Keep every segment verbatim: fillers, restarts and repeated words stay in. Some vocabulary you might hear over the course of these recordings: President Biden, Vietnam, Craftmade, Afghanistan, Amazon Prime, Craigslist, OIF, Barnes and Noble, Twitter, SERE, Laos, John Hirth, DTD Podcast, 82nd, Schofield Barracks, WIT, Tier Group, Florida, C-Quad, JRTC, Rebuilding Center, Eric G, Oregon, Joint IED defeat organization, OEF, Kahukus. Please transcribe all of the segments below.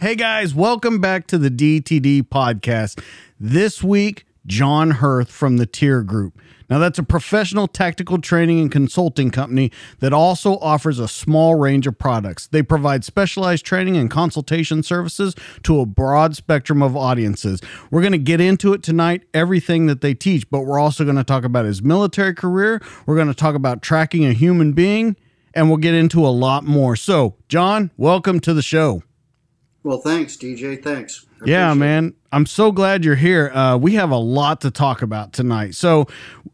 Hey guys, welcome back to the D T D Podcast. This week, John Hirth from the Tier Group. Now, that's a professional tactical training and consulting company that also offers a small range of products. They provide specialized training and consultation services to a broad spectrum of audiences. We're going to get into it tonight, everything that they teach, but we're also going to talk about his military career. We're going to talk about tracking a human being, and we'll get into a lot more. So, John, welcome to the show. Well, thanks, D J. Thanks. Yeah, man. I'm so glad you're here. Uh, we have a lot to talk about tonight. So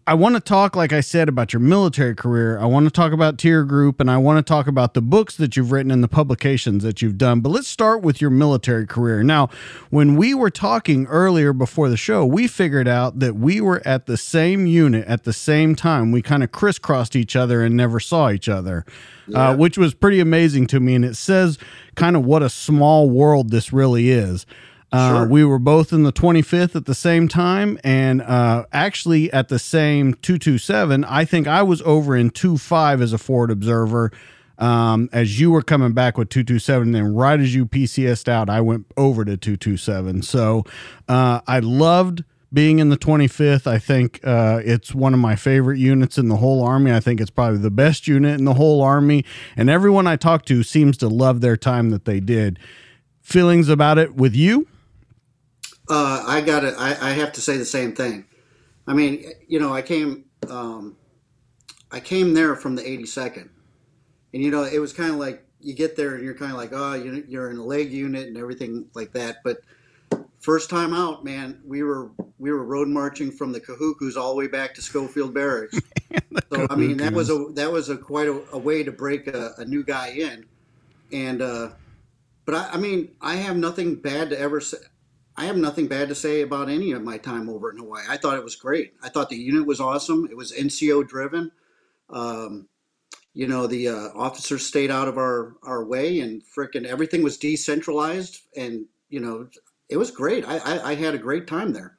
I want to talk, like I said, about your military career. I want to talk about Tier Group, and I want to talk about the books that you've written and the publications that you've done. But let's start with your military career. Now, when we were talking earlier before the show, we figured out that we were at the same unit at the same time. We kind of crisscrossed each other and never saw each other, yeah. uh, which was pretty amazing to me. And it says kind of what a small world this really is. Uh, sure. We were both in the twenty-fifth at the same time, and uh, actually at the same two twenty-seven. I think I was over in twenty-five as a forward observer um, as you were coming back with two twenty-seven. And right as you P C S'd out, I went over to two twenty-seven. So uh, I loved being in the twenty-fifth. I think uh, it's one of my favorite units in the whole Army. I think it's probably the best unit in the whole Army. And everyone I talked to seems to love their time that they did. Feelings about it with you? Uh, I got it. I have to say the same thing. I mean, you know, I came, um, I came there from the eighty-second, and you know, it was kind of like you get there and you're kind of like, oh, you're in a leg unit and everything like that. But first time out, man, we were we were road marching from the Kahukus all the way back to Schofield Barracks. Man, so Kahukus. I mean, that was a that was a quite a, a way to break a, a new guy in, and uh, but I, I mean, I have nothing bad to ever say. I have nothing bad to say about any of my time over in Hawaii. I thought it was great. I thought the unit was awesome. It was N C O driven. Um, you know, the uh, officers stayed out of our, our way, and frickin' everything was decentralized. And, you know, it was great. I, I, I had a great time there.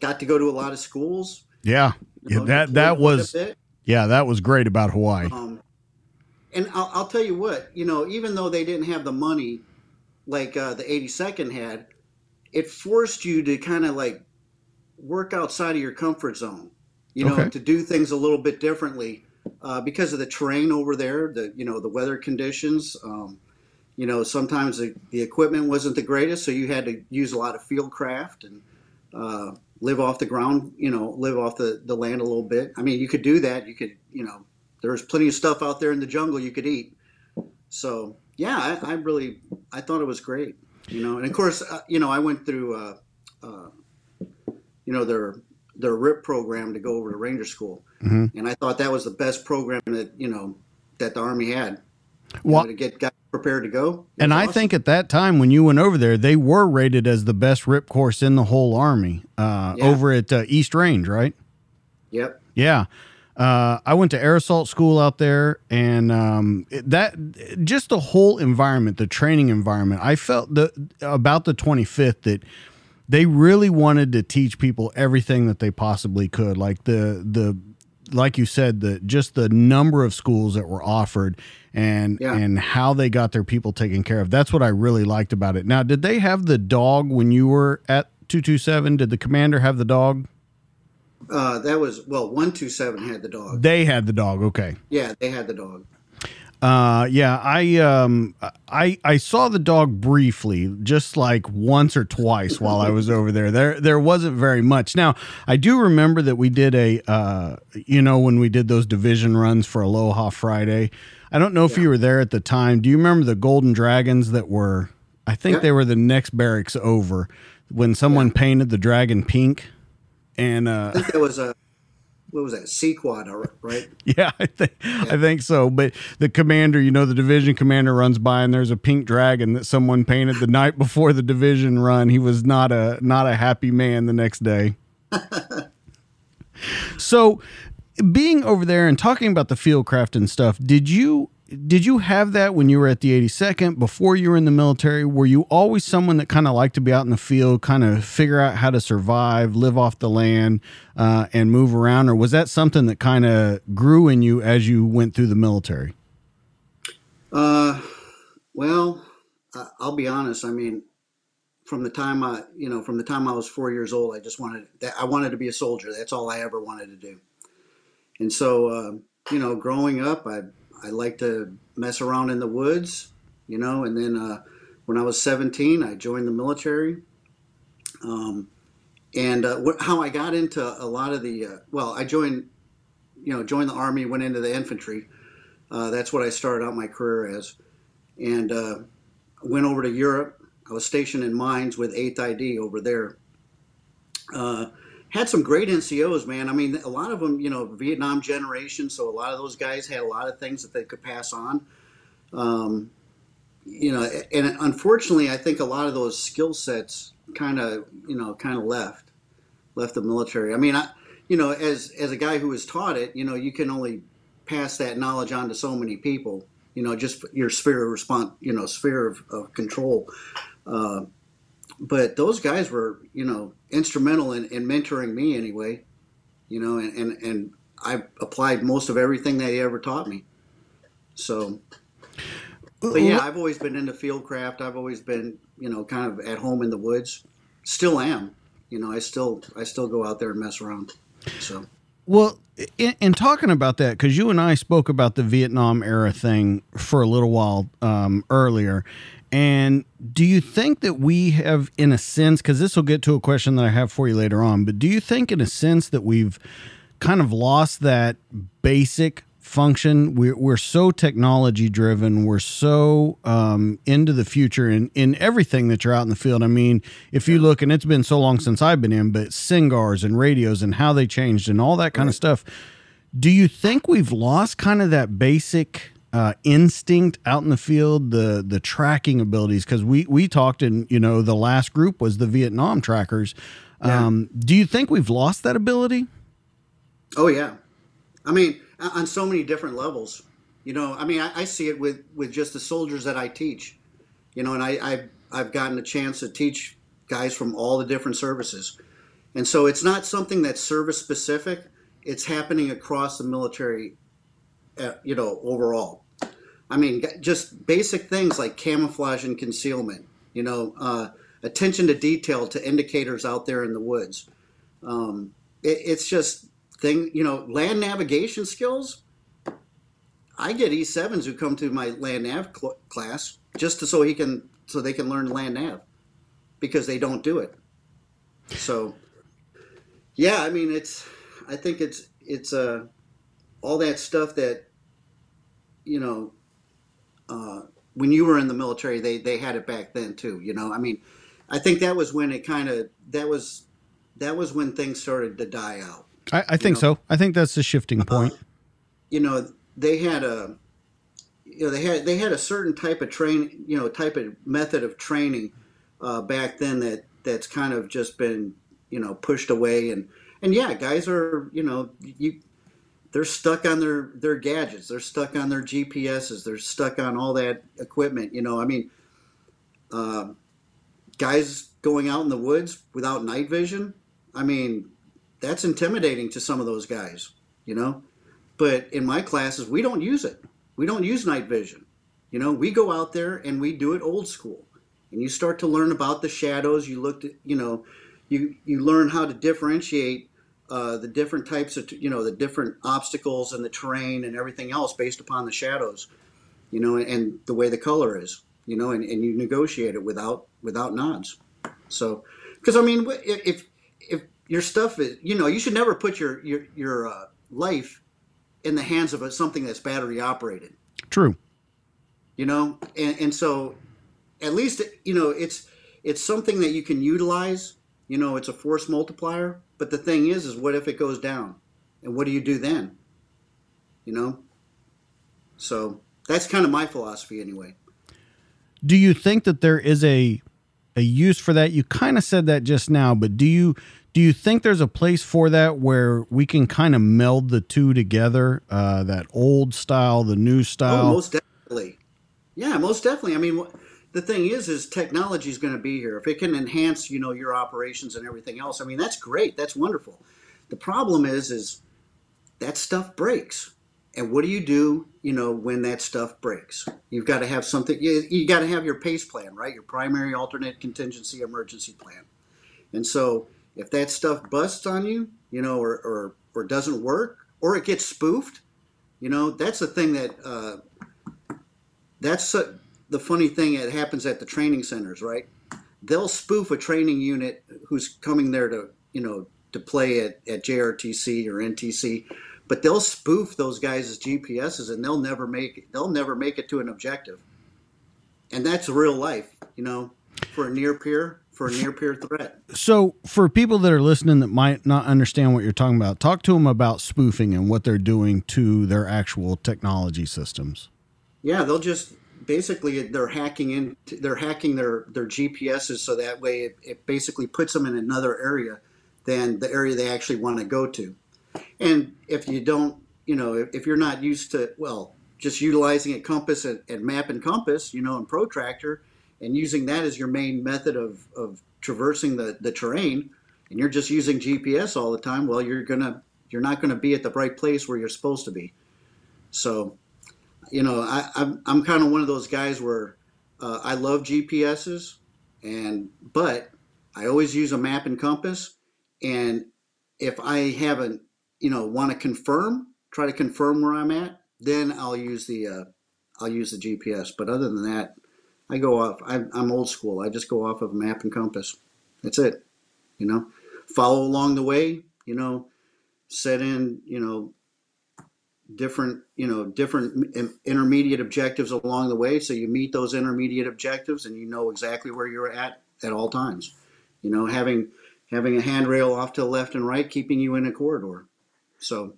Got to go to a lot of schools. Yeah. You know, yeah that that was, yeah, that was great about Hawaii. Um, and I'll, I'll tell you what, you know, even though they didn't have the money like uh, the eighty-second had, it forced you to kind of like work outside of your comfort zone, you know, okay. to do things a little bit differently uh, because of the terrain over there, the, you know, the weather conditions, um, you know, sometimes the, the equipment wasn't the greatest. So you had to use a lot of field craft and uh, live off the ground, you know, live off the, the land a little bit. I mean, you could do that. You could, you know, there's plenty of stuff out there in the jungle you could eat. So yeah, I, I really, I thought it was great. You know, and of course, uh, you know, I went through, uh, uh, you know, their their R I P program to go over to Ranger School. Mm-hmm. And I thought that was the best program that, you know, that the Army had. Well, you know, to get guys prepared to go. And I awesome. think at that time when you went over there, they were rated as the best R I P course in the whole Army uh, yeah. over at uh, East Range, right? Yep. Yeah. Uh, I went to air assault school out there, and um, that just the whole environment, the training environment, I felt the about the twenty-fifth that they really wanted to teach people everything that they possibly could. Like the the like you said, the just the number of schools that were offered, and yeah. and how they got their people taken care of. That's what I really liked about it. Now, did they have the dog when you were at two twenty-seven? Did the commander have the dog? Uh, that was, well, one twenty-seven had the dog. They had the dog. Okay. Yeah. They had the dog. Uh, yeah. I, um, I, I saw the dog briefly, just like once or twice while I was over there. There, there wasn't very much. Now, I do remember that we did a, uh, you know, when we did those division runs for Aloha Friday, I don't know if yeah. you were there at the time. Do you remember the Golden Dragons that were, I think yeah. they were the next barracks over when someone yeah. painted the dragon pink? And uh, I think that was a what was that, C-Quad, right? Yeah, I think yeah. I think so. But the commander, you know, the division commander runs by, and there's a pink dragon that someone painted the night before the division run. He was not a not a happy man the next day. So, being over there and talking about the fieldcraft and stuff, did you did you have that when you were at the eighty-second, before you were in the military? Were you always someone that kind of liked to be out in the field, kind of figure out how to survive, live off the land, uh, and move around? Or was that something that kind of grew in you as you went through the military? Uh, well, I'll be honest. I mean, from the time I, you know, from the time I was four years old, I just wanted that. I wanted to be a soldier. That's all I ever wanted to do. And so, uh, you know, growing up, I, I like to mess around in the woods, you know, and then uh, when I was seventeen, I joined the military. Um, and uh, wh- how I got into a lot of the, uh, well, I joined, you know, joined the Army, went into the infantry. Uh, that's what I started out my career as. And uh, went over to Europe. I was stationed in Mines with eighth I D over there. Uh, had some great N C Os, man. I mean, a lot of them, you know, Vietnam generation. So a lot of those guys had a lot of things that they could pass on. Um, you know, and unfortunately, I think a lot of those skill sets kind of, you know, kind of left, left the military. I mean, I, you know, as, as a guy who was taught it, you know, you can only pass that knowledge on to so many people, you know, just your sphere of response, you know, sphere of, of control. Uh, but those guys were, you know, instrumental in, in mentoring me anyway, you know, and, and, and I applied most of everything that he ever taught me. So, but yeah, I've always been into fieldcraft. I've always been, you know, kind of at home in the woods. Still am, you know, I still, I still go out there and mess around. So, well, in, in talking about that, because you and I spoke about the Vietnam era thing for a little while um, earlier. And do you think that we have, in a sense, because this will get to a question that I have for you later on, but do you think in a sense that we've kind of lost that basic function? We're, we're so technology driven. We're so um, into the future in, in everything that you're out in the field. I mean, if you look, and it's been so long since I've been in, but Singars and radios and how they changed and all that kind of stuff. Do you think we've lost kind of that basic Uh, instinct out in the field, the the tracking abilities? Because we we talked in, you know, the last group was the Vietnam trackers. Um, yeah. Do you think we've lost that ability? Oh, yeah. I mean, on so many different levels. You know, I mean, I, I see it with, with just the soldiers that I teach. You know, and I, I, I've gotten a chance to teach guys from all the different services. And so it's not something that's service-specific. It's happening across the military, uh, you know, overall. I mean, just basic things like camouflage and concealment, you know, uh, attention to detail to indicators out there in the woods. Um, it, it's just thing, you know, land navigation skills. I get E sevens who come to my land nav cl- class just to, so he can, so they can learn land nav because they don't do it. So, yeah, I mean, it's, I think it's, it's uh, all that stuff that, you know, Uh, when you were in the military, they, they had it back then too, you know, I mean, I think that was when it kind of, that was, that was when things started to die out. I, I think know? so. I think that's the shifting point. Uh, you know, they had a, you know, they had, they had a certain type of train, you know, type of method of training uh, back then that that's kind of just been, you know, pushed away. And, and yeah, guys are, you know, you, they're stuck on their, their gadgets. They're stuck on their G P S's. They're stuck on all that equipment. You know, I mean, uh, guys going out in the woods without night vision, I mean, that's intimidating to some of those guys, you know. But in my classes, we don't use it. We don't use night vision. You know, we go out there and we do it old school. And you start to learn about the shadows. You look to, you know, you, you learn how to differentiate Uh, the different types of, you know, the different obstacles and the terrain and everything else based upon the shadows, you know, and, and the way the color is, you know, and, and you negotiate it without without nods. So, because I mean, if if your stuff is, you know, you should never put your your your uh, life in the hands of a, something that's battery operated. True. You know, and, and so at least, you know, it's it's something that you can utilize. You know, it's a force multiplier. But the thing is, is what if it goes down? And what do you do then? You know? So that's kind of my philosophy anyway. Do you think that there is a a use for that? You kind of said that just now, but do you do you think there's a place for that where we can kind of meld the two together, uh, that old style, the new style? Oh, most definitely. Yeah, most definitely. I mean, the thing is, is technology is going to be here. If it can enhance, you know, your operations and everything else, I mean, that's great. That's wonderful. The problem is, is that stuff breaks. And what do you do, you know, when that stuff breaks? You've got to have something. You, you got to have your PACE plan, right? Your primary, alternate, contingency, emergency plan. And so if that stuff busts on you, you know, or or, or doesn't work, or it gets spoofed, you know, that's the thing that uh, that's a, the funny thing that happens at the training centers, right? They'll spoof a training unit who's coming there to, you know, to play at, at J R T C or N T C. But they'll spoof those guys as G P S's, and they'll never make it. They'll never make it to an objective, and that's real life, you know, for a near peer for a near peer threat. So, for people that are listening that might not understand what you're talking about, talk to them about spoofing and what they're doing to their actual technology systems. Yeah, they'll just basically they're hacking in. They're hacking their their G P S's so that way it, it basically puts them in another area than the area they actually want to go to. And if you don't, you know, if you're not used to, well, just utilizing a compass and, and map and compass, you know, and protractor, and using that as your main method of, of traversing the, the terrain, and you're just using G P S all the time, well, you're gonna, you're not gonna be at the right place where you're supposed to be. So, you know, I, I'm I'm kind of one of those guys where uh, I love G P S's, and but I always use a map and compass, and if I haven't, you know, want to confirm, try to confirm where I'm at, then I'll use the, uh, I'll use the G P S. But other than that, I go off, I'm, I'm old school. I just go off of map and compass. That's it. You know, follow along the way, you know, set in, you know, different, you know, different intermediate objectives along the way. So you meet those intermediate objectives and you know exactly where you're at at all times, you know, having, having a handrail off to the left and right, keeping you in a corridor. So,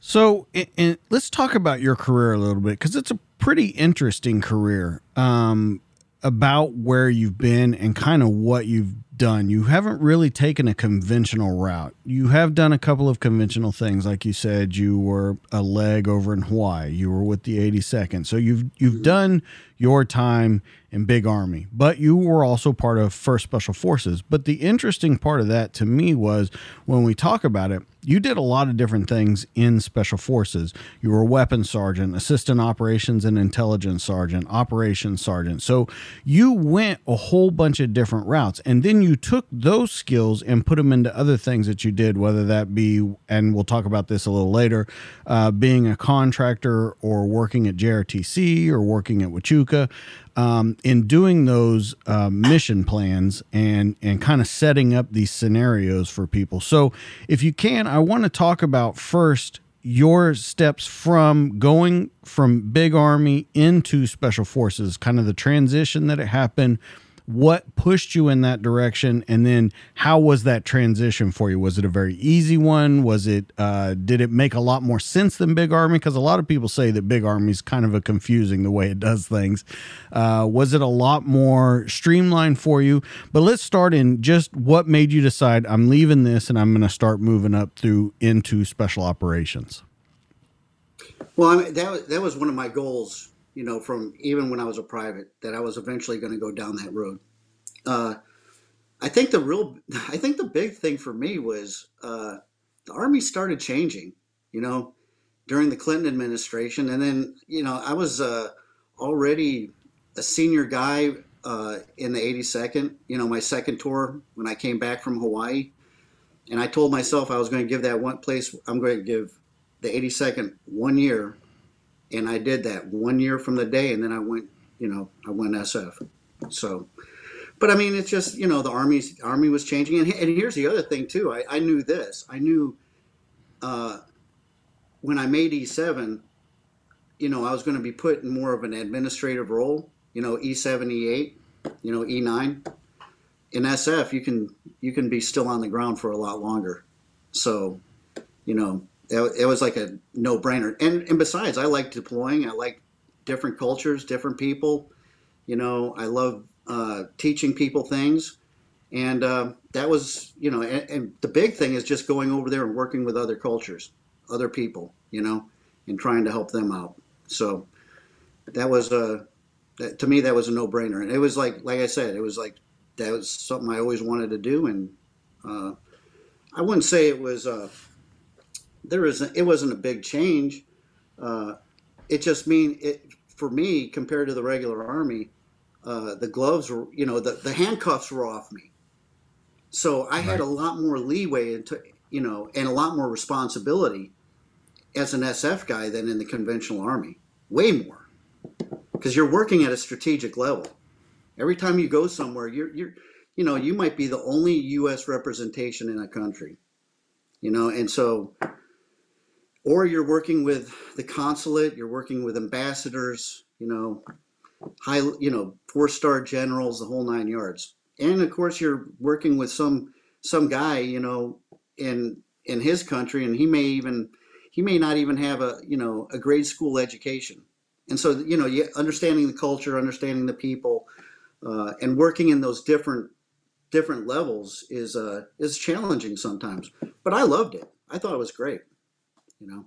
so and, and let's talk about your career a little bit, because it's a pretty interesting career, um, about where you've been and kind of what you've done. You haven't really taken a conventional route. You have done a couple of conventional things. Like you said, you were a leg over in Hawaii. You were with the eighty-second. So you've, you've mm-hmm. done your time in Big Army, but you were also part of First Special Forces. But the interesting part of that to me was when we talk about it, you did a lot of different things in Special Forces. You were a weapons sergeant, assistant operations and intelligence sergeant, operations sergeant. So you went a whole bunch of different routes, and then you took those skills and put them into other things that you did, whether that be, and we'll talk about this a little later, uh, being a contractor or working at J R T C or working at Huachuca. Um, in doing those uh, mission plans and and kind of setting up these scenarios for people. So if you can, I want to talk about first your steps from going from Big Army into Special Forces, kind of the transition that it happened, what pushed you in that direction, and then how was that transition for you? Was it a very easy one? Was it uh, did it make a lot more sense than Big Army? Because a lot of people say that Big Army is kind of a confusing the way it does things. Uh, was it a lot more streamlined for you? But let's start in just what made you decide I'm leaving this and I'm going to start moving up through into special operations. Well, I mean, that that was one of my goals. You know, from even when I was a private, that I was eventually going to go down that road. Uh, I think the real, I think the big thing for me was uh, the Army started changing, you know, during the Clinton administration. And then, you know, I was uh, already a senior guy uh, in the eighty-second, you know, my second tour when I came back from Hawaii. And I told myself I was going to give that one place, I'm going to give the eighty-second one year. And I did that one year from the day, and then I went, you know, I went S F. So, but I mean, it's just, you know, the Army's, Army was changing. And, and here's the other thing, too. I, I knew this. I knew uh, when I made E seven, you know, I was going to be put in more of an administrative role, you know, E seven, E eight, you know, E nine. In S F, you can you can be still on the ground for a lot longer. So you know, it, it was like a no-brainer. And and besides, I like deploying. I like different cultures, different people. You know, I love uh, teaching people things. And uh, that was, you know, and, and the big thing is just going over there and working with other cultures, other people, you know, and trying to help them out. So that was a, that, to me, that was a no-brainer. And it was like, like I said, it was like, that was something I always wanted to do. And uh, I wouldn't say it was, uh, there isn't, it wasn't a big change. Uh, it just mean it, for me, compared to the regular Army, uh, the gloves were, you know, the, the handcuffs were off me. So I had a lot more leeway into, you know, and a lot more responsibility as an S F guy than in the conventional Army, way more, because you're working at a strategic level. Every time you go somewhere, you're, you're, you know, you might be the only U S representation in a country, you know, and so, or you're working with the consulate, you're working with ambassadors, you know, high, you know, four-star generals, the whole nine yards. And of course you're working with some some guy, you know, in in his country, and he may even he may not even have a, you know, a grade school education. And so, you know, you understanding the culture, understanding the people, uh, and working in those different different levels is uh is challenging sometimes. But I loved it. I thought it was great, you know.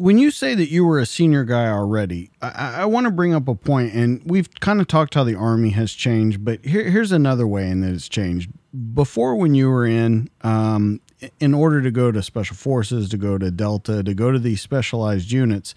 When you say that you were a senior guy already, I, I want to bring up a point, and we've kind of talked how the Army has changed, but here, here's another way in that it's changed. Before, when you were in, um, in order to go to Special Forces, to go to Delta, to go to these specialized units,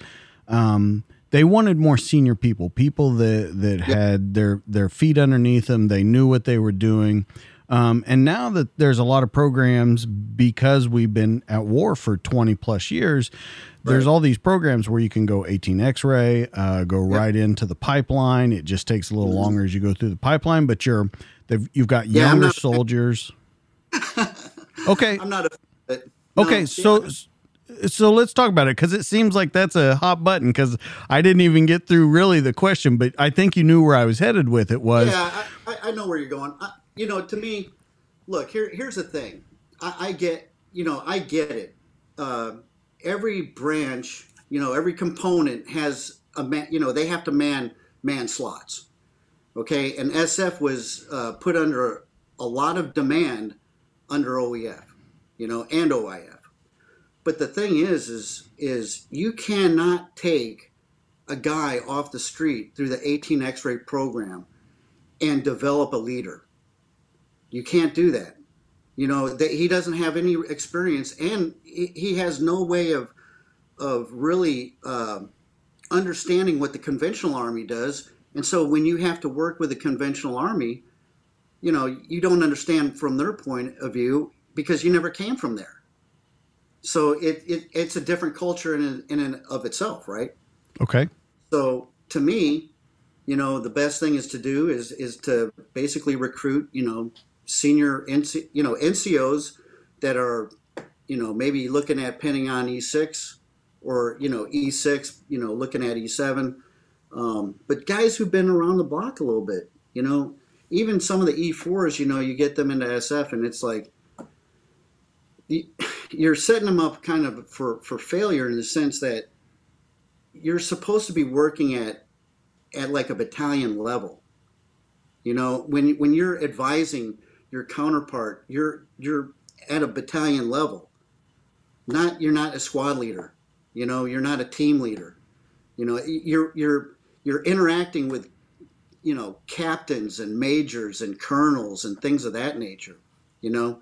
um, they wanted more senior people, people that, that yep. had their, their feet underneath them. They knew what they were doing. Um, and now that there's a lot of programs, because we've been at war for twenty plus years, right. There's all these programs where you can go eighteen X-ray, uh, go yep. right into the pipeline. It just takes a little longer as you go through the pipeline, but you're, they've, you've got yeah, younger not, soldiers. Okay. I'm not. A, but no, okay. So, yeah. so let's talk about it. 'Cause it seems like that's a hot button. 'Cause I didn't even get through really the question, but I think you knew where I was headed with it was. Yeah, I, I know where you're going. I, You know, to me, look, here, here's the thing. I, I get, you know, I get it. Uh, every branch, you know, every component has a man, you know, they have to man, man slots. Okay. And S F was uh, put under a lot of demand under O E F, you know, and O I F. But the thing is, is, is you cannot take a guy off the street through the eighteen X-ray program and develop a leader. You can't do that. You know, that he doesn't have any experience, and he has no way of of really uh, understanding what the conventional Army does. And so when you have to work with the conventional Army, you know, you don't understand from their point of view because you never came from there. So it, it it's a different culture in, in and of itself, right? Okay. So to me, you know, the best thing is to do is is to basically recruit, you know, senior, N C, you know, N C Os that are, you know, maybe looking at pinning on E six or, you know, E six, you know, looking at E seven. Um, but guys who've been around the block a little bit, you know, even some of the E fours, you know, you get them into S F and it's like you're setting them up kind of for, for failure in the sense that you're supposed to be working at, at like a battalion level. You know, when when you're advising your counterpart, you're you're at a battalion level. Not you're not a squad leader. You know, you're not a team leader. You know, you're you're you're interacting with, you know, captains and majors and colonels and things of that nature. You know,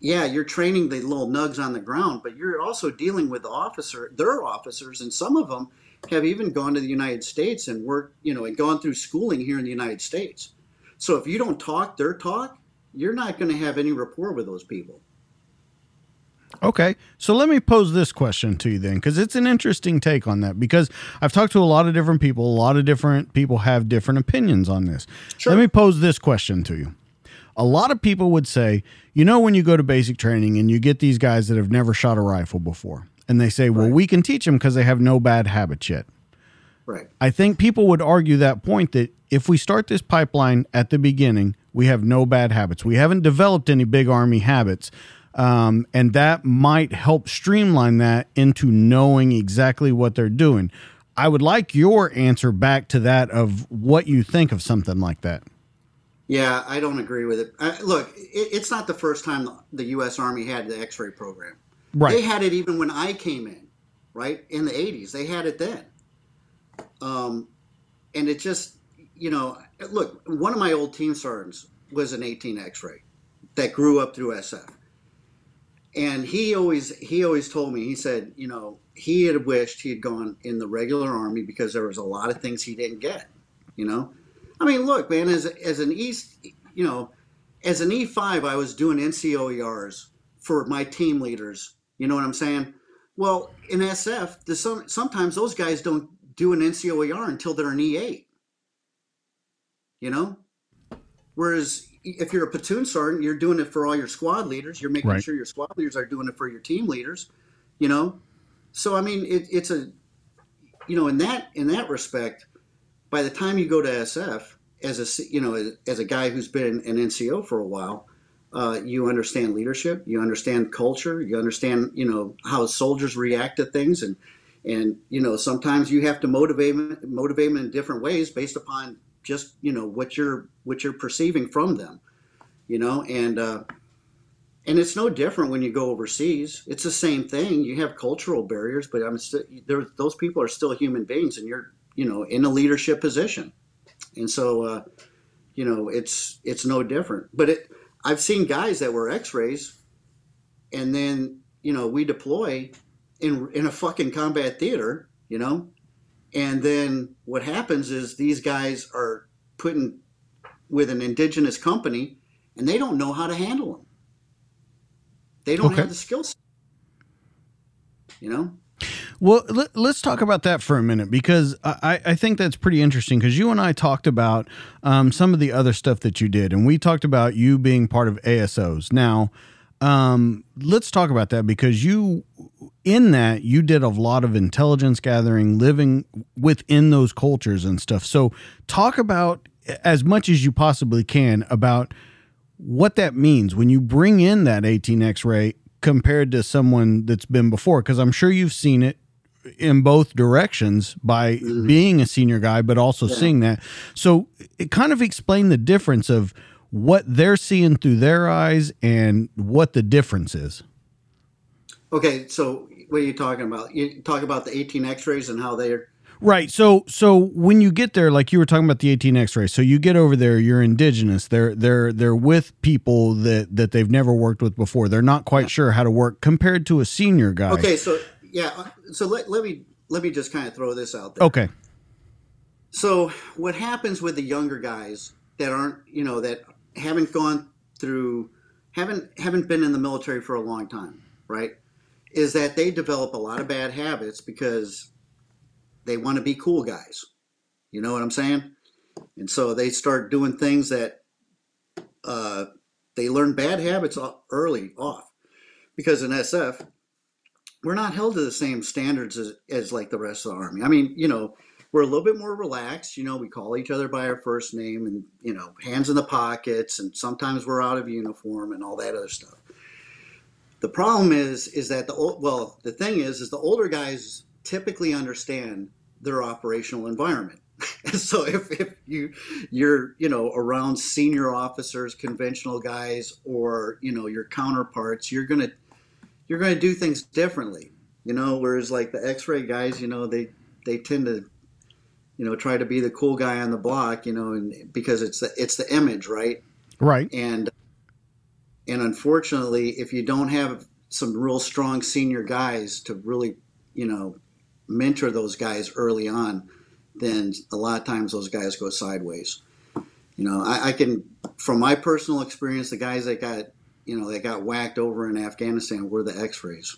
yeah, you're training the little nugs on the ground, but you're also dealing with officer, their officers, and some of them have even gone to the United States and worked, you know, and gone through schooling here in the United States. So if you don't talk their talk, you're not going to have any rapport with those people. Okay. So let me pose this question to you then, because it's an interesting take on that, because I've talked to a lot of different people. A lot of different people have different opinions on this. Sure. Let me pose this question to you. A lot of people would say, you know, when you go to basic training and you get these guys that have never shot a rifle before, and they say, well, right. we can teach them because they have no bad habits yet. Right. I think people would argue that point, that if we start this pipeline at the beginning, we have no bad habits. We haven't developed any big Army habits. Um, and that might help streamline that into knowing exactly what they're doing. I would like your answer back to that of what you think of something like that. Yeah, I don't agree with it. I, look, it, it's not the first time the U S Army had the X-ray program. Right. They had it even when I came in, right? In the eighties, they had it then. Um, and it just, you know, look, one of my old team sergeants was an eighteen X-ray that grew up through S F. And he always he always told me, he said, you know, he had wished he had gone in the regular Army because there was a lot of things he didn't get, you know? I mean, look, man, as as an East, you know, as an E five, I was doing N C O E Rs for my team leaders. You know what I'm saying? Well, in S F, the, some, sometimes those guys don't do an N C O E R until they're an E eight, you know? Whereas if you're a platoon sergeant, you're doing it for all your squad leaders. You're making right. sure your squad leaders are doing it for your team leaders, you know? So, I mean, it, it's a, you know, in that, in that respect, by the time you go to S F as a, you know, as, as a guy who's been an N C O for a while, uh, you understand leadership, you understand culture, you understand, you know, how soldiers react to things. And, and, you know, sometimes you have to motivate, motivate them in different ways based upon just, you know, what you're, what you're perceiving from them, you know, and, uh, and it's no different when you go overseas. It's the same thing. You have cultural barriers, but I'm still there. Those people are still human beings and you're, you know, in a leadership position. And so, uh, you know, it's, it's no different, but it, I've seen guys that were X-rays and then, you know, we deploy in, in a fucking combat theater, you know? And then what happens is these guys are put in with an indigenous company and they don't know how to handle them. They don't okay. have the skill set, you know? Well, let, let's talk about that for a minute, because I, I think that's pretty interesting, because you and I talked about um, some of the other stuff that you did, and we talked about you being part of A S Os. Now, um, let's talk about that, because you, in that, you did a lot of intelligence gathering, living within those cultures and stuff. So talk about, as much as you possibly can, about what that means when you bring in that eighteen X-ray compared to someone that's been before, because I'm sure you've seen it in both directions by mm-hmm. being a senior guy, but also yeah. seeing that. So it kind of explained the difference of what they're seeing through their eyes and what the difference is. Okay. So what are you talking about? You talk about the eighteen X-rays and how they're right. So, so when you get there, like you were talking about the eighteen X-rays, so you get over there, you're indigenous. They're, they're, they're with people that, that they've never worked with before. They're not quite yeah. sure how to work compared to a senior guy. Okay. So, yeah. So let, let me, let me just kind of throw this out there. Okay. So what happens with the younger guys that aren't, you know, that haven't gone through, haven't, haven't been in the military for a long time, right? Is that they develop a lot of bad habits because they want to be cool guys. You know what I'm saying? And so they start doing things that, uh, they learn bad habits early off, because in S F, we're not held to the same standards as, as like the rest of the Army. I mean, you know, we're a little bit more relaxed. You know, we call each other by our first name and, you know, hands in the pockets, and sometimes we're out of uniform and all that other stuff. The problem is, is that the old, well, the thing is, is the older guys typically understand their operational environment. So if, if you, you're, you know, around senior officers, conventional guys, or, you know, your counterparts, you're going to, you're going to do things differently, you know, whereas like the X-ray guys, you know, they, they tend to, you know, try to be the cool guy on the block, you know, and because it's the, it's the image, right? Right. And, and unfortunately, if you don't have some real strong senior guys to really, you know, mentor those guys early on, then a lot of times those guys go sideways. You know, I, I can, from my personal experience, the guys that got, you know, they got whacked over in Afghanistan were the X-rays,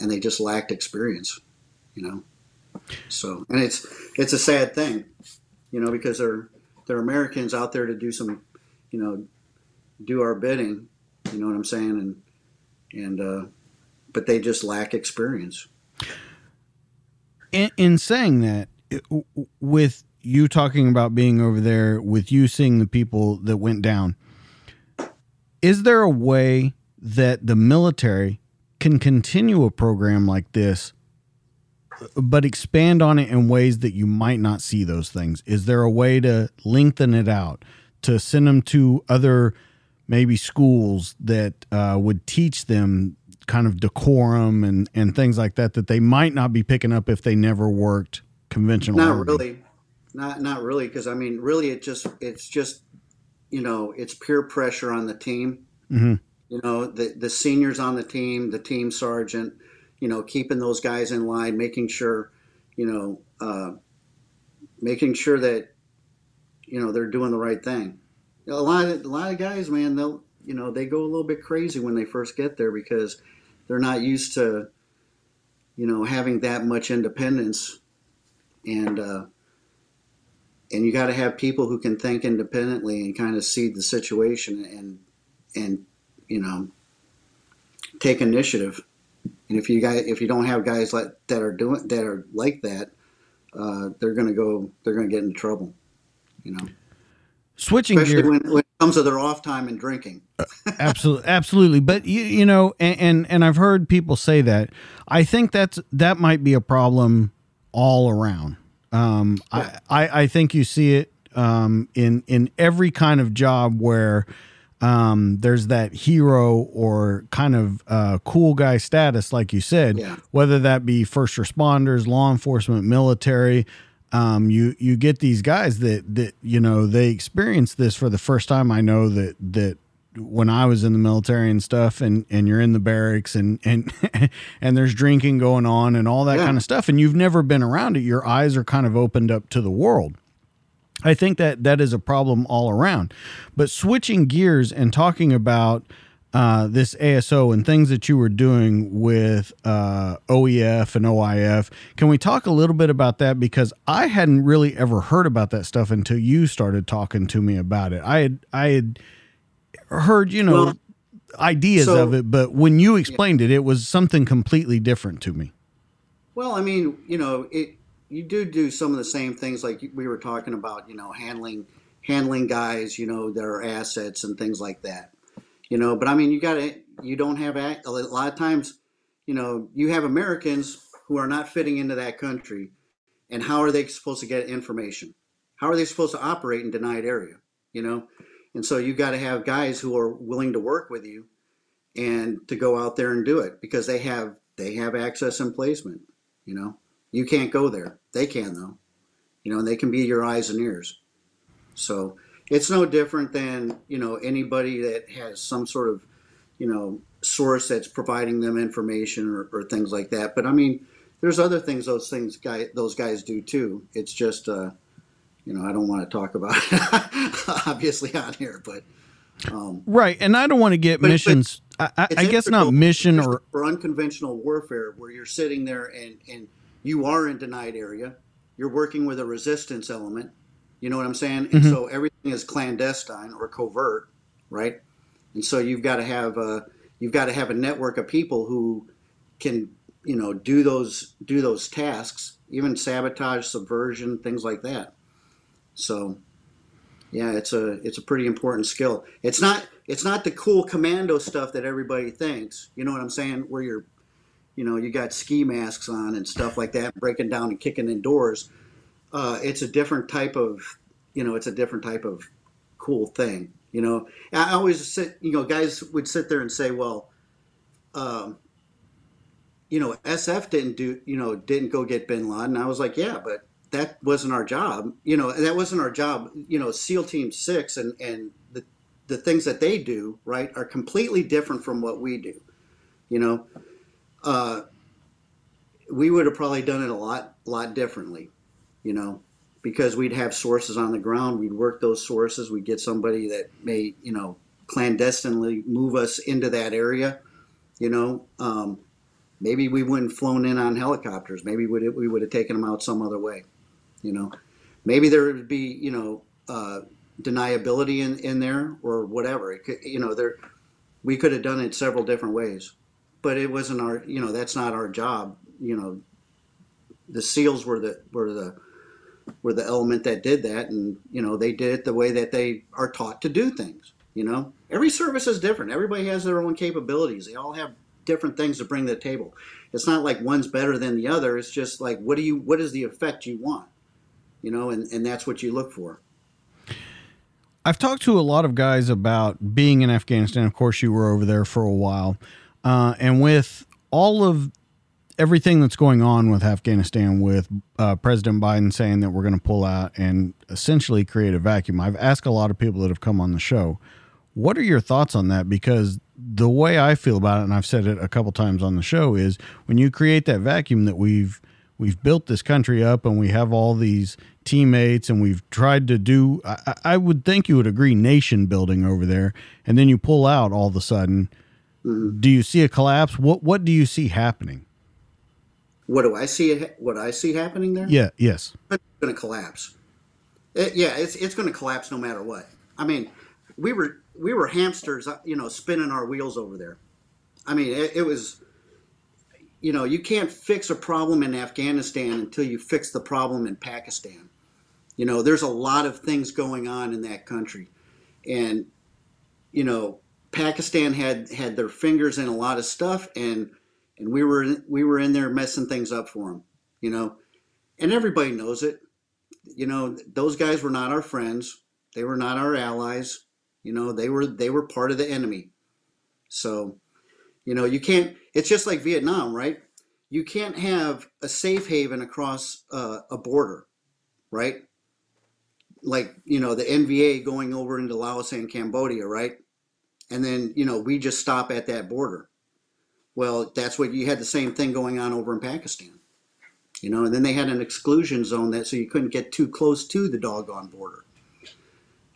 and they just lacked experience, you know? So, and it's, it's a sad thing, you know, because they're, they're Americans out there to do some, you know, do our bidding, you know what I'm saying? And, and, uh, but they just lack experience. In, in saying that, it, with you talking about being over there, with you seeing the people that went down, is there a way that the military can continue a program like this, but expand on it in ways that you might not see those things? Is there a way to lengthen it out, to send them to other maybe schools that uh, would teach them kind of decorum and, and things like that, that they might not be picking up if they never worked conventional? Not army. really. Not, not really. 'Cause I mean, really it just, it's just, you know, it's peer pressure on the team, mm-hmm. you know, the, the seniors on the team, the team sergeant, you know, keeping those guys in line, making sure, you know, uh, making sure that, you know, they're doing the right thing. A lot of, a lot of guys, man, they'll, you know, they go a little bit crazy when they first get there because they're not used to, you know, having that much independence, and, uh, and you got to have people who can think independently and kind of see the situation and, and, you know, take initiative. And if you guys, if you don't have guys like that are doing, that are like that, uh, they're going to go, they're going to get in trouble, you know. Switching Especially gear. When, when it comes to their off time and drinking. Absolutely. Absolutely. But, you, you know, and, and, and I've heard people say that. I think that's, that might be a problem all around. Um, yeah. I, I, I think you see it um, in, in every kind of job where um, there's that hero or kind of uh, cool guy status, like you said, yeah. whether that be first responders, law enforcement, military. Um, you, you get these guys that, that, you know, they experience this for the first time. I know that, that when I was in the military and stuff, and, and you're in the barracks and, and, and there's drinking going on and all that yeah. kind of stuff, and you've never been around it. Your eyes are kind of opened up to the world. I think that that is a problem all around, but switching gears and talking about, uh, this A S O and things that you were doing with, uh, O E F and O I F. Can we talk a little bit about that? Because I hadn't really ever heard about that stuff until you started talking to me about it. I had, I had heard, you know, well, ideas so, of it, but when you explained yeah. it, it was something completely different to me. Well, I mean, you know, it, you do do some of the same things like we were talking about, you know, handling, handling guys, you know, their assets and things like that. You know, but I mean, you got to, you don't have a, a lot of times, you know, you have Americans who are not fitting into that country, and how are they supposed to get information? How are they supposed to operate in denied area? You know, and so you got to have guys who are willing to work with you and to go out there and do it, because they have, they have access and placement. You know, you can't go there. They can though, you know, and they can be your eyes and ears. So it's no different than, you know, anybody that has some sort of, you know, source that's providing them information or, or things like that. But I mean, there's other things those things guy those guys do too. It's just, uh, you know, I don't want to talk about it obviously on here, but um, right. And I don't want to get but, missions. But I, I guess not mission or or unconventional warfare where you're sitting there and and you are in denied area. You're working with a resistance element. You know what I'm saying? And mm-hmm. so everything is clandestine or covert, right? And so you've got to have a you've got to have a network of people who can, you know, do those do those tasks, even sabotage, subversion, things like that. So, yeah, it's a it's a pretty important skill. It's not it's not the cool commando stuff that everybody thinks. You know what I'm saying? Where you're, you know, you got ski masks on and stuff like that, breaking down and kicking in doors. Uh, it's a different type of, you know, it's a different type of cool thing, you know. I always sit, you know, guys would sit there and say, well, um, you know, S F didn't do, you know, didn't go get bin Laden. I was like, yeah, but that wasn't our job. You know, that wasn't our job. You know, SEAL Team six and, and the, the things that they do, right, are completely different from what we do, you know. Uh, we would have probably done it a lot, lot differently. You know, because we'd have sources on the ground, we'd work those sources, we'd get somebody that may, you know, clandestinely move us into that area, you know, um, maybe we wouldn't have flown in on helicopters, maybe we would, we would have taken them out some other way, you know, maybe there would be, you know, uh, deniability in, in there or whatever, it could, you know, there, we could have done it several different ways, but it wasn't our, you know, that's not our job, you know, the SEALs were the, were the, were the element that did that, and you know they did it the way that they are taught to do things, You know, every service is different. Everybody has their own capabilities. They all have different things to bring to the table. It's not like one's better than the other. It's just like, what do you, what is the effect you want? You know, and, and that's what you look for. I've talked to a lot of guys about being in Afghanistan. Of course, you were over there for a while. Uh, and with all of everything that's going on with Afghanistan, with uh, President Biden saying that we're going to pull out and essentially create a vacuum, I've asked a lot of people that have come on the show, what are your thoughts on that? Because the way I feel about it, and I've said it a couple times on the show, is when you create that vacuum that we've we've built this country up and we have all these teammates and we've tried to do, I, I would think you would agree, nation building over there, and then you pull out all of a sudden. Mm-hmm. Do you see a collapse? What What do you see happening? What do I see? What I see happening there? Yeah. Yes. It's going to collapse. It, yeah. It's it's going to collapse no matter what. I mean, we were we were hamsters, you know, spinning our wheels over there. I mean, it, it was. You know, you can't fix a problem in Afghanistan until you fix the problem in Pakistan. You know, there's a lot of things going on in that country, and you know, Pakistan had had their fingers in a lot of stuff, and and we were we were in there messing things up for them, you know, and everybody knows it. You know, those guys were not our friends. They were not our allies. You know, they were they were part of the enemy. So, you know, you can't. It's just like Vietnam, right? You can't have a safe haven across uh, a border, right? Like, you know, the N V A going over into Laos and Cambodia, right? And then, you know, we just stop at that border. Well, that's what you had, the same thing going on over in Pakistan, you know, and then they had an exclusion zone that so you couldn't get too close to the doggone border.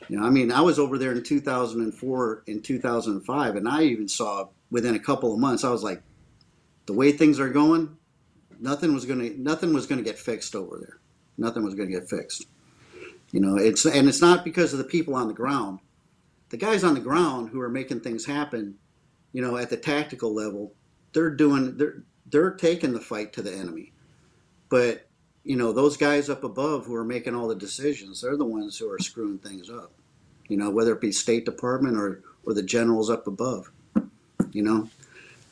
You know, I mean, I was over there in two thousand four and two thousand five, and I even saw within a couple of months, I was like, the way things are going, nothing was going to, nothing was going to get fixed over there. Nothing was going to get fixed. You know, it's, and it's not because of the people on the ground. The guys on the ground who are making things happen, you know, at the tactical level, they're doing, they're, they're taking the fight to the enemy. But, you know, those guys up above who are making all the decisions, they're the ones who are screwing things up, you know, whether it be State Department or, or the generals up above, you know,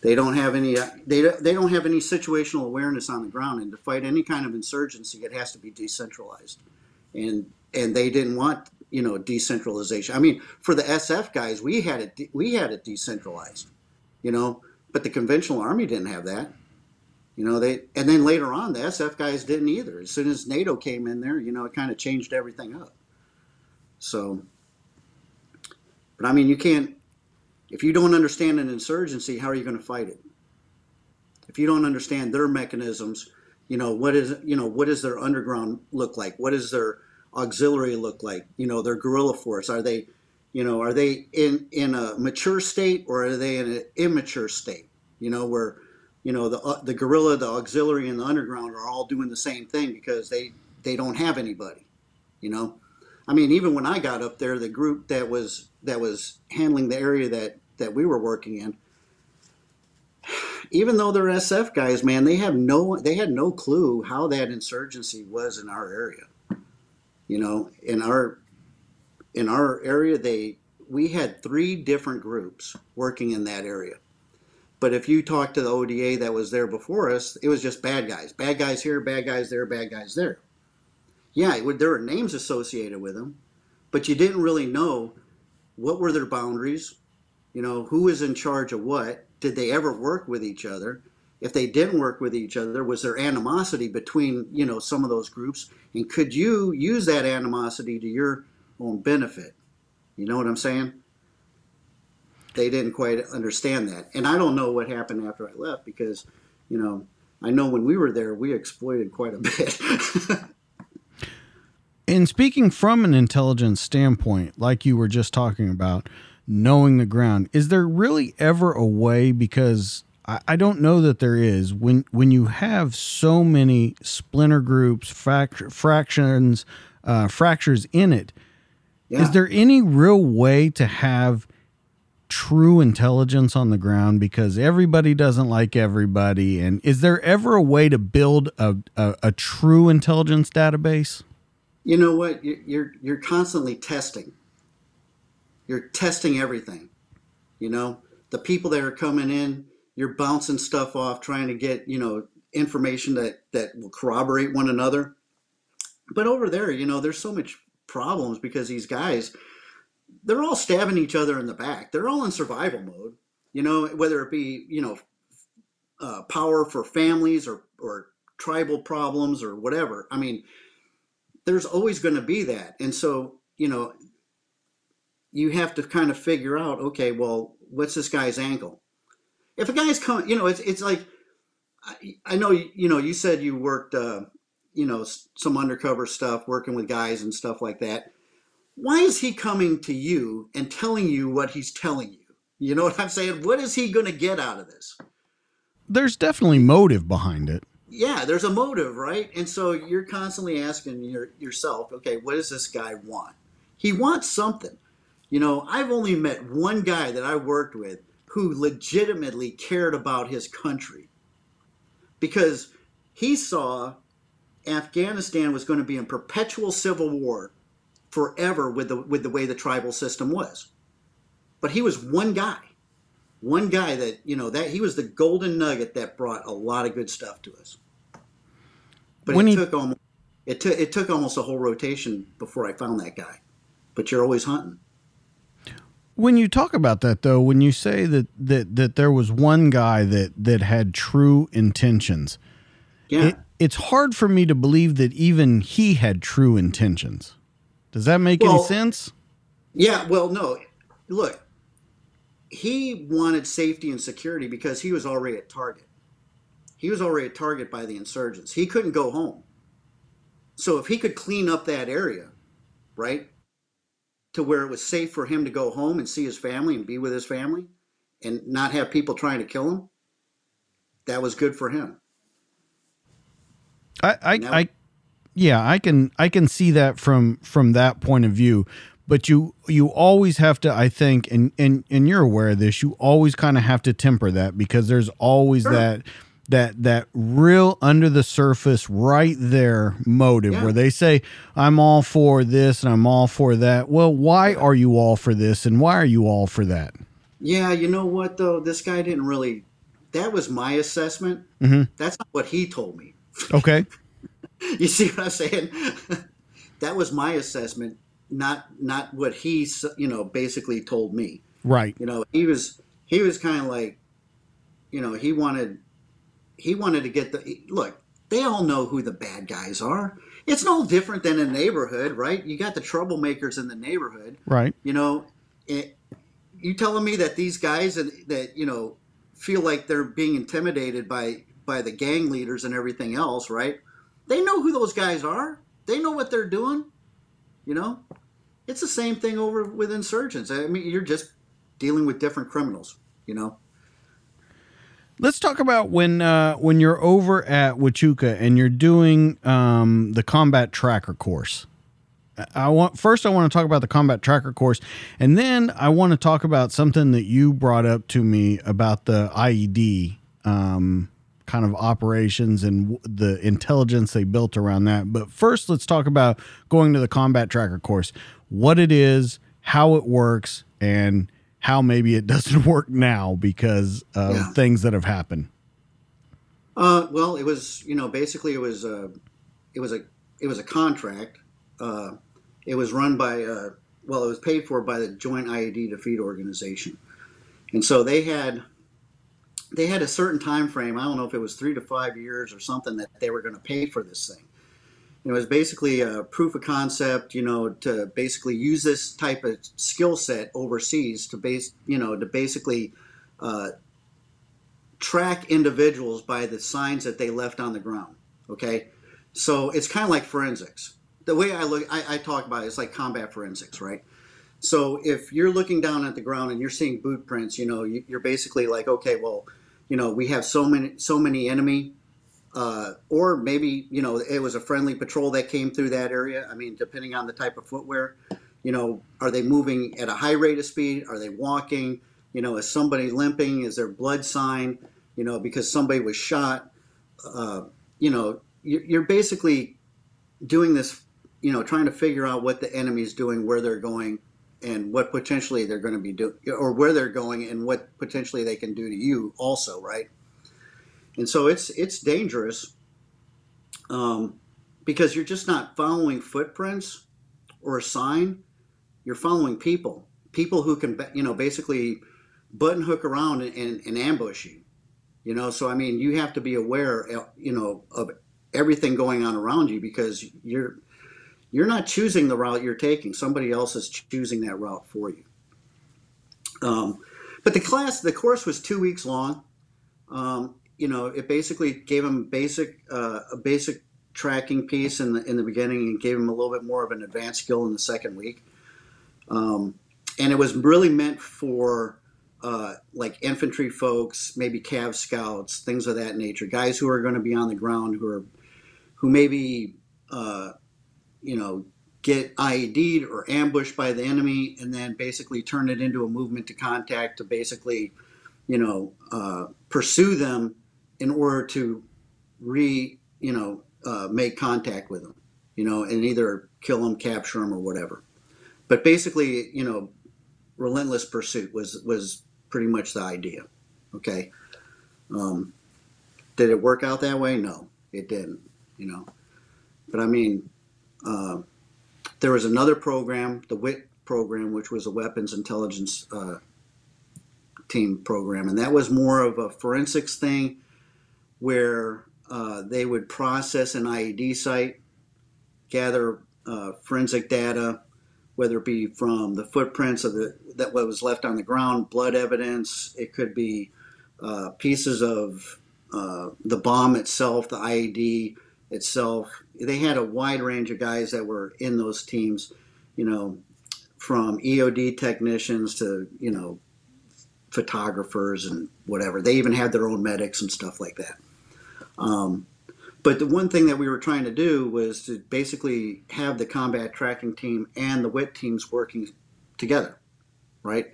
they don't have any, they, they don't have any situational awareness on the ground, and to fight any kind of insurgency, it has to be decentralized. And, and they didn't want, you know, decentralization. I mean, for the S F guys, we had it, de- we had it decentralized, you know, but the conventional army didn't have that, you know, they, and then later on, the S F guys didn't either. As soon as NATO came in there, you know, it kind of changed everything up. So, but I mean, you can't, if you don't understand an insurgency, how are you going to fight it? If you don't understand their mechanisms, you know, what is, you know, what does their underground look like? What is their auxiliary look like? You know, their guerrilla force, are they, you know, are they in in a mature state, or are they in an immature state, you know, where, you know, the uh, the guerrilla, the auxiliary, and the underground are all doing the same thing because they they don't have anybody, you know. I mean, even when I got up there, the group that was that was handling the area that that we were working in, even though they're S F guys, man, they have no they had no clue how that insurgency was in our area. You know, in our in our area, they we had three different groups working in that area. But if you talk to the O D A that was there before us, it was just bad guys, bad guys here, bad guys there, bad guys there. Yeah, it would, there were names associated with them, but you didn't really know what were their boundaries. You know, who was in charge of what? Did they ever work with each other? If they didn't work with each other, was there animosity between, you know, some of those groups? And could you use that animosity to your own benefit? You know what I'm saying? They didn't quite understand that. And I don't know what happened after I left because, you know, I know when we were there, we exploited quite a bit. And speaking from an intelligence standpoint, like you were just talking about, knowing the ground, is there really ever a way, because I don't know that there is, when when you have so many splinter groups, fract- fractions, uh, fractures in it, yeah. Is there any real way to have true intelligence on the ground? Because everybody doesn't like everybody. And is there ever a way to build a, a, a true intelligence database? You know what? You're, you're, you're constantly testing. You're testing everything. You know, the people that are coming in, you're bouncing stuff off, trying to get, you know, information that, that will corroborate one another. But over there, you know, there's so much problems because these guys, they're all stabbing each other in the back. They're all in survival mode, you know, whether it be, you know, uh, power for families or, or tribal problems or whatever. I mean, there's always going to be that. And so, you know, you have to kind of figure out, okay, well, what's this guy's angle? If a guy's coming, you know, it's, it's like, I, I know, you, you know, you said you worked, uh, you know, some undercover stuff, working with guys and stuff like that. Why is he coming to you and telling you what he's telling you? You know what I'm saying? What is he going to get out of this? There's definitely motive behind it. Yeah, there's a motive, right? And so you're constantly asking your, yourself, okay, what does this guy want? He wants something. You know, I've only met one guy that I worked with who legitimately cared about his country, because he saw Afghanistan was going to be in perpetual civil war forever with the with the way the tribal system was. But he was one guy, one guy that, you know, that he was the golden nugget that brought a lot of good stuff to us. But when it he... took almost it took it took almost a whole rotation before I found that guy. But you're always hunting. When you talk about that, though, when you say that that, that there was one guy that that had true intentions, yeah, it, it's hard for me to believe that even he had true intentions. Does that make well, any sense? Yeah, well, no. Look, he wanted safety and security because he was already a target. He was already a target by the insurgents. He couldn't go home. So if he could clean up that area, right, to where it was safe for him to go home and see his family and be with his family and not have people trying to kill him, that was good for him. I, I, was- I yeah, I can, I can see that from, from that point of view, but you, you always have to, I think, and, and, and you're aware of this, you always kind of have to temper that, because there's always sure. that, that, that real under the surface right there motive yeah. where they say, I'm all for this and I'm all for that. Well, why are you all for this? And why are you all for that? Yeah. You know what though? This guy didn't really, that was my assessment. Mm-hmm. That's not what he told me. Okay. You see what I'm saying? That was my assessment, not not what he, you know, basically told me. Right. You know, he was he was kind of like, you know, he wanted he wanted to get the look. They all know who the bad guys are. It's no different than a neighborhood, right? You got the troublemakers in the neighborhood, right? You know, it, you telling me that these guys that, that you know feel like they're being intimidated by by the gang leaders and everything else, right? They know who those guys are. They know what they're doing. You know, it's the same thing over with insurgents. I mean, you're just dealing with different criminals, you know. Let's talk about when uh, when you're over at Huachuca and you're doing um, the combat tracker course. I want first I want to talk about the combat tracker course, and then I want to talk about something that you brought up to me about the I E D um kind of operations and the intelligence they built around that. But first, let's talk about going to the combat tracker course, what it is, how it works, and how maybe it doesn't work now because of yeah. things that have happened. Uh, well, it was, you know, basically it was, a, it was a, it was a contract. Uh, it was run by, uh, well, it was paid for by the Joint I E D Defeat Organization. And so they had, they had a certain time frame. I don't know if it was three to five years or something that they were going to pay for this thing. And it was basically a proof of concept, you know, to basically use this type of skill set overseas to base, you know, to basically uh, track individuals by the signs that they left on the ground. Okay. So it's kind of like forensics. The way I look, I, I talk about it, it's like combat forensics, right? So if you're looking down at the ground and you're seeing boot prints, you know, you're basically like, okay, well, you know, we have so many, so many enemy, uh, or maybe, you know, it was a friendly patrol that came through that area. I mean, depending on the type of footwear, you know, are they moving at a high rate of speed? Are they walking? You know, is somebody limping? Is there blood sign? You know, because somebody was shot. Uh, you know, you're basically doing this, you know, trying to figure out what the enemy's doing, where they're going, and what potentially they're going to be doing, or where they're going and what potentially they can do to you also, right? And so it's it's dangerous um, because you're just not following footprints or a sign. You're following people, people who can, you know, basically button hook around and, and, and ambush you, you know? So, I mean, you have to be aware, you know, of everything going on around you, because you're, you're not choosing the route you're taking. Somebody else is choosing that route for you. Um, but the class, the course was two weeks long. Um, you know, it basically gave them basic, uh, a basic tracking piece in the, in the beginning, and gave them a little bit more of an advanced skill in the second week. Um, and it was really meant for, uh, like infantry folks, maybe Cav Scouts, things of that nature, guys who are going to be on the ground, who are, who maybe, uh, you know, get I E D'd or ambushed by the enemy, and then basically turn it into a movement to contact to basically, you know, uh, pursue them in order to re, you know, uh, make contact with them, you know, and either kill them, capture them, or whatever. But basically, you know, relentless pursuit was was pretty much the idea. Okay, um, did it work out that way? No, it didn't. You know, but I mean, uh, there was another program, the W I T program, which was a weapons intelligence uh, team program, and that was more of a forensics thing, where uh, they would process an I E D site, gather uh, forensic data, whether it be from the footprints of the, that what was left on the ground, blood evidence, it could be uh, pieces of uh, the bomb itself, the I E D itself. They had a wide range of guys that were in those teams, you know, from E O D technicians to, you know, photographers and whatever. They even had their own medics and stuff like that. Um, But the one thing that we were trying to do was to basically have the combat tracking team and the W I T teams working together, right?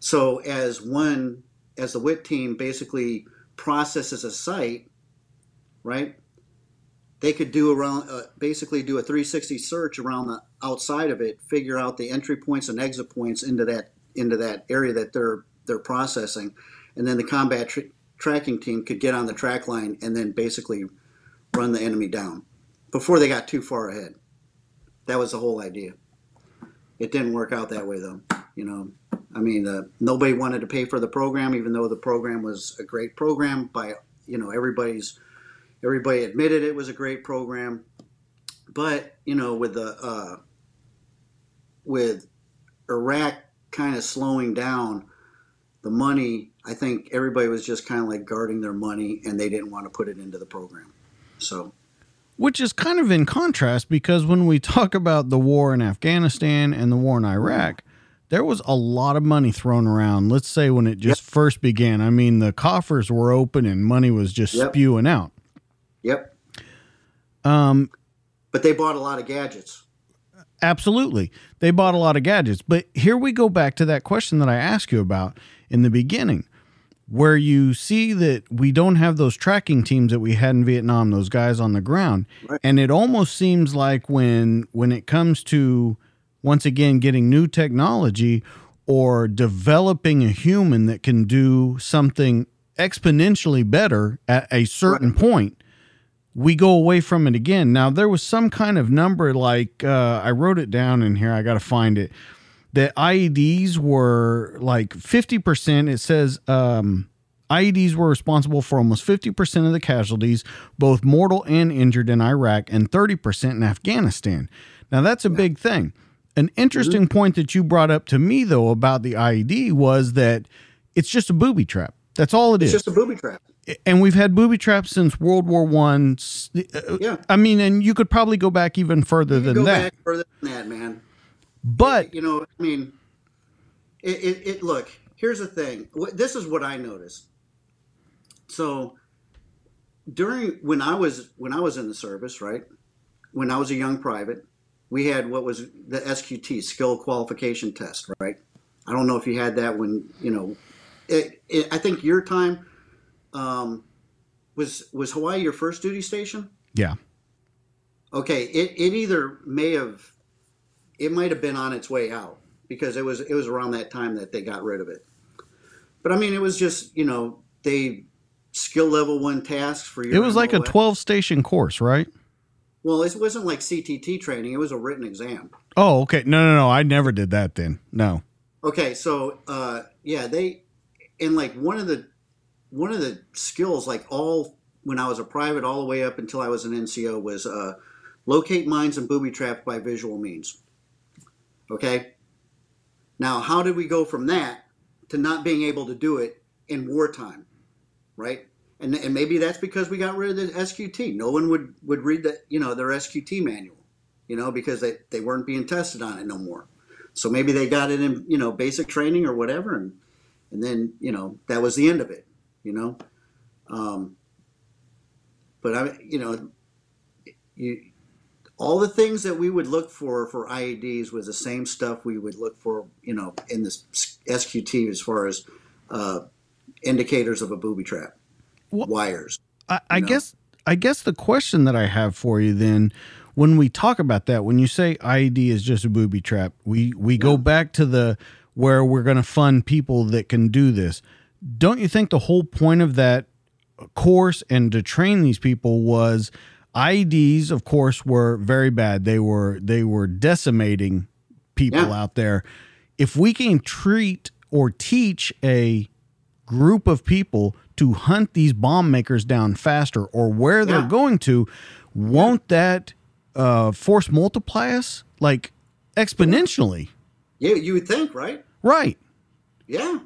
So as one, as the W I T team basically processes a site, right, they could do around, uh, basically do a three sixty search around the outside of it, figure out the entry points and exit points into that into that area that they're they're processing, and then the combat tra- tracking team could get on the track line and then basically run the enemy down before they got too far ahead. That was the whole idea. It didn't work out that way, though. You know, I mean, uh, nobody wanted to pay for the program, even though the program was a great program. By you know, everybody's everybody admitted it was a great program, but you know, with the uh, with Iraq kind of slowing down, the money, I think everybody was just kind of like guarding their money, and they didn't want to put it into the program. So, which is kind of in contrast, because when we talk about the war in Afghanistan and the war in Iraq, there was a lot of money thrown around. Let's say when it just yep. first began, I mean, the coffers were open and money was just yep. spewing out. Yep. Um, but they bought a lot of gadgets. Absolutely. They bought a lot of gadgets. But here we go back to that question that I asked you about in the beginning, where you see that we don't have those tracking teams that we had in Vietnam, those guys on the ground. Right. And it almost seems like when when it comes to, once again, getting new technology or developing a human that can do something exponentially better at a certain right. point, we go away from it again. Now, there was some kind of number, like uh, I wrote it down in here. I got to find it. That I E Ds were like fifty percent. It says um, I E Ds were responsible for almost fifty percent of the casualties, both mortal and injured in Iraq, and thirty percent in Afghanistan. Now, that's a big thing. An interesting mm-hmm. point that you brought up to me, though, about the I E D was that it's just a booby trap. That's all it it's is. It's just a booby trap. And we've had booby traps since World War One. Yeah. I mean, and you could probably go back even further you than go that. Back further than that, man. But, you know, I mean, it, it, it, look, here's the thing. This is what I noticed. So during, when I was, when I was in the service, right, when I was a young private, we had what was the S Q T, skill qualification test, right? I don't know if you had that when, you know, it, it, I think your time, um, was, was Hawaii your first duty station? Yeah. Okay. It, it either may have, It might have been on its way out. because it was it was around that time that they got rid of it. But I mean, it was just, you know, they skill level one tasks for your. It was like a twelve station course, right? Well, it wasn't like C T T training. It was a written exam. Oh, okay. No, no, no. I never did that then. No. Okay. So, uh, yeah, they, and like one of the, one of the skills, like all, when I was a private all the way up until I was an N C O, was uh, locate mines and booby traps by visual means. Okay. Now, how did we go from that to not being able to do it in wartime? Right. And and maybe that's because we got rid of the S Q T. No one would, would read the, you know, their S Q T manual, you know, because they, they weren't being tested on it no more. So maybe they got it in, you know, basic training or whatever. And, and then, you know, that was the end of it, you know. Um, but, I, you know, you, all the things that we would look for for I E Ds was the same stuff we would look for, you know, in the S Q T as far as uh, indicators of a booby trap. Well, wires. I, I guess I guess the question that I have for you then, when we talk about that, when you say I E D is just a booby trap, we, we yeah. go back to the where we're going to fund people that can do this. Don't you think the whole point of that course and to train these people was I E Ds, of course, were very bad. They were they were decimating people yeah. out there. If we can treat or teach a group of people to hunt these bomb makers down faster or where they're yeah. going to, won't yeah. that uh, force multiply us like exponentially? Yeah, you would think, right? Right. Yeah.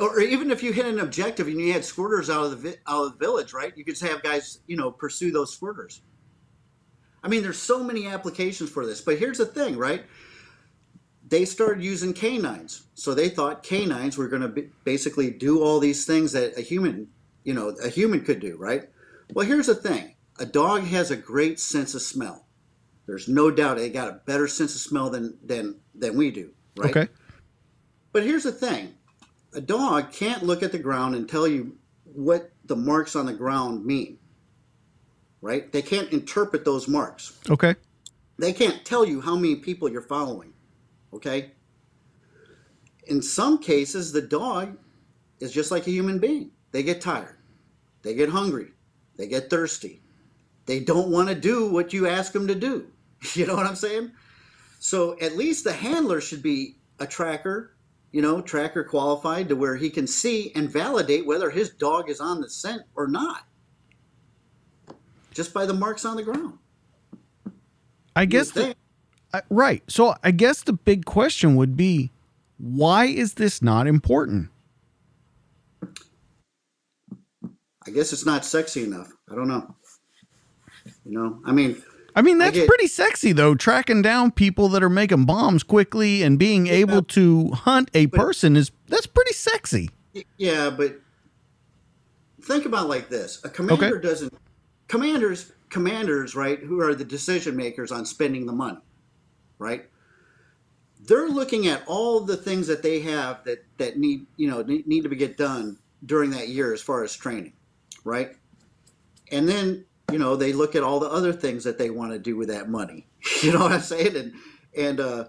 Or even if you hit an objective and you had squirters out of the vi- out of the village, right? You could have guys, you know, pursue those squirters. I mean, there's so many applications for this, but here's the thing, right? They started using canines. So they thought canines were going to basically do all these things that a human, you know, a human could do, right? Well, here's the thing. A dog has a great sense of smell. There's no doubt it got a better sense of smell than than than we do, right? Okay. But here's the thing. A dog can't look at the ground and tell you what the marks on the ground mean, right? They can't interpret those marks. Okay. They can't tell you how many people you're following. Okay. In some cases, the dog is just like a human being. They get tired. They get hungry. They get thirsty. They don't want to do what you ask them to do. You know what I'm saying? So at least the handler should be a tracker, you know, tracker qualified to where he can see and validate whether his dog is on the scent or not, just by the marks on the ground. I guess that. I, right. So I guess the big question would be, why is this not important? I guess it's not sexy enough. I don't know. You know, I mean, I mean, that's I get, pretty sexy though. Tracking down people that are making bombs quickly and being yeah, able to hunt a but, person is that's pretty sexy. Yeah. But think about like this. A commander okay. doesn't commanders, commanders, right. Who are the decision makers on spending the money. Right? They're looking at all the things that they have that, that need, you know, need to be get done during that year as far as training. Right. And then, you know, they look at all the other things that they want to do with that money. You know what I'm saying? And, and, uh,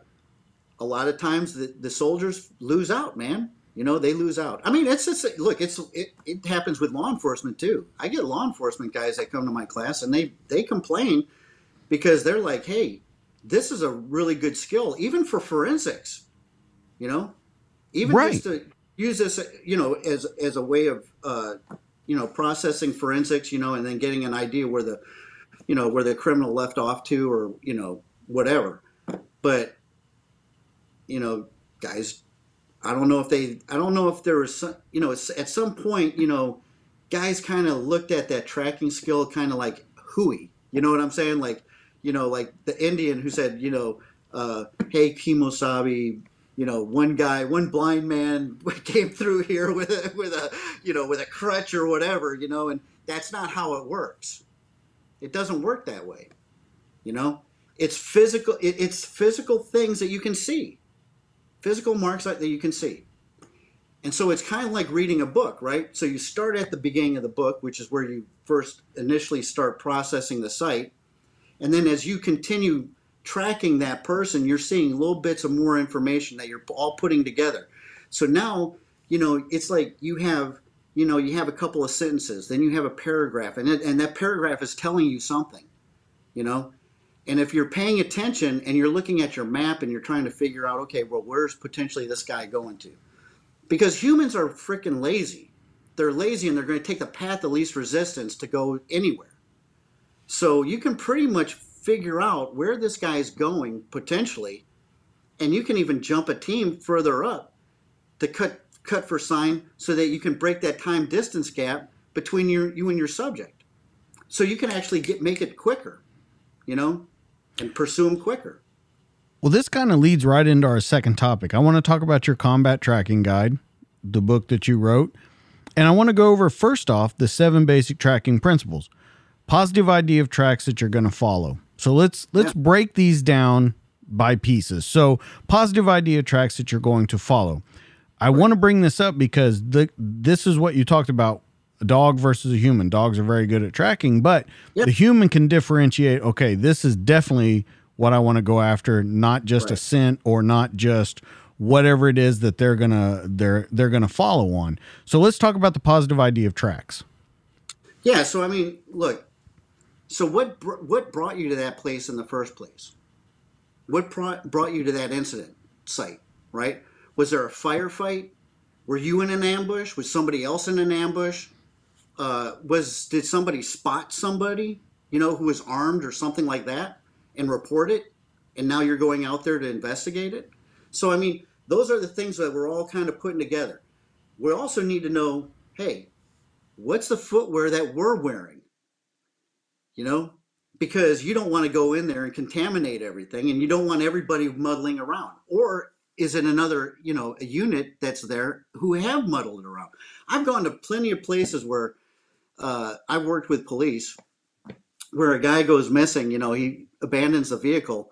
a lot of times the, the soldiers lose out, man, you know, they lose out. I mean, it's just, look, it's, it, it happens with law enforcement too. I get law enforcement guys that come to my class and they, they complain because they're like, hey, this is a really good skill, even for forensics, you know, even right. just to use this, you know, as, as a way of, uh, you know, processing forensics, you know, and then getting an idea where the, you know, where the criminal left off to, or, you know, whatever. But, you know, guys, I don't know if they, I don't know if there was some, you know, at some point, you know, guys kind of looked at that tracking skill, kind of like hooey, you know what I'm saying? Like, you know, like the Indian who said, you know, uh, hey, Kimosabe, you know, one guy, one blind man came through here with a, with a, you know, with a crutch or whatever, you know, and that's not how it works. It doesn't work that way. You know, it's physical. It, it's physical things that you can see, physical marks that you can see. And so it's kind of like reading a book, right? So you start at the beginning of the book, which is where you first initially start processing the site. And then as you continue tracking that person, you're seeing little bits of more information that you're all putting together. So now, you know, it's like you have, you know, you have a couple of sentences, then you have a paragraph, and it, and that paragraph is telling you something, you know. And if you're paying attention and you're looking at your map and you're trying to figure out, okay, well, where's potentially this guy going to? Because humans are freaking lazy. They're lazy and they're going to take the path of least resistance to go anywhere. So you can pretty much figure out where this guy is going potentially, and you can even jump a team further up to cut cut for sign so that you can break that time distance gap between your, you and your subject. So you can actually get make it quicker, you know, and pursue them quicker. Well, this kind of leads right into our second topic. I want to talk about your combat tracking guide, the book that you wrote. And I want to go over, first off, the seven basic tracking principles, positive I D of tracks that you're going to follow. So let's let's yeah. break these down by pieces. So positive I D of tracks that you're going to follow. I right. want to bring this up because the, this is what you talked about, a dog versus a human. Dogs are very good at tracking, but yep. the human can differentiate, okay, this is definitely what I want to go after, not just right. a scent or not just whatever it is that they're gonna they're they're gonna follow on. So let's talk about the positive I D of tracks. Yeah, so I mean, look, so what br- what brought you to that place in the first place? What pro- brought you to that incident site, right? Was there a firefight? Were you in an ambush? Was somebody else in an ambush? Uh, was did somebody spot somebody, you know, who was armed or something like that and report it, and now you're going out there to investigate it? So I mean, those are the things that we're all kind of putting together. We also need to know, hey, what's the footwear that we're wearing? You know, because you don't want to go in there and contaminate everything, and you don't want everybody muddling around. Or is it another, you know, a unit that's there who have muddled around? I've gone to plenty of places where uh, I've worked with police where a guy goes missing, you know, he abandons the vehicle,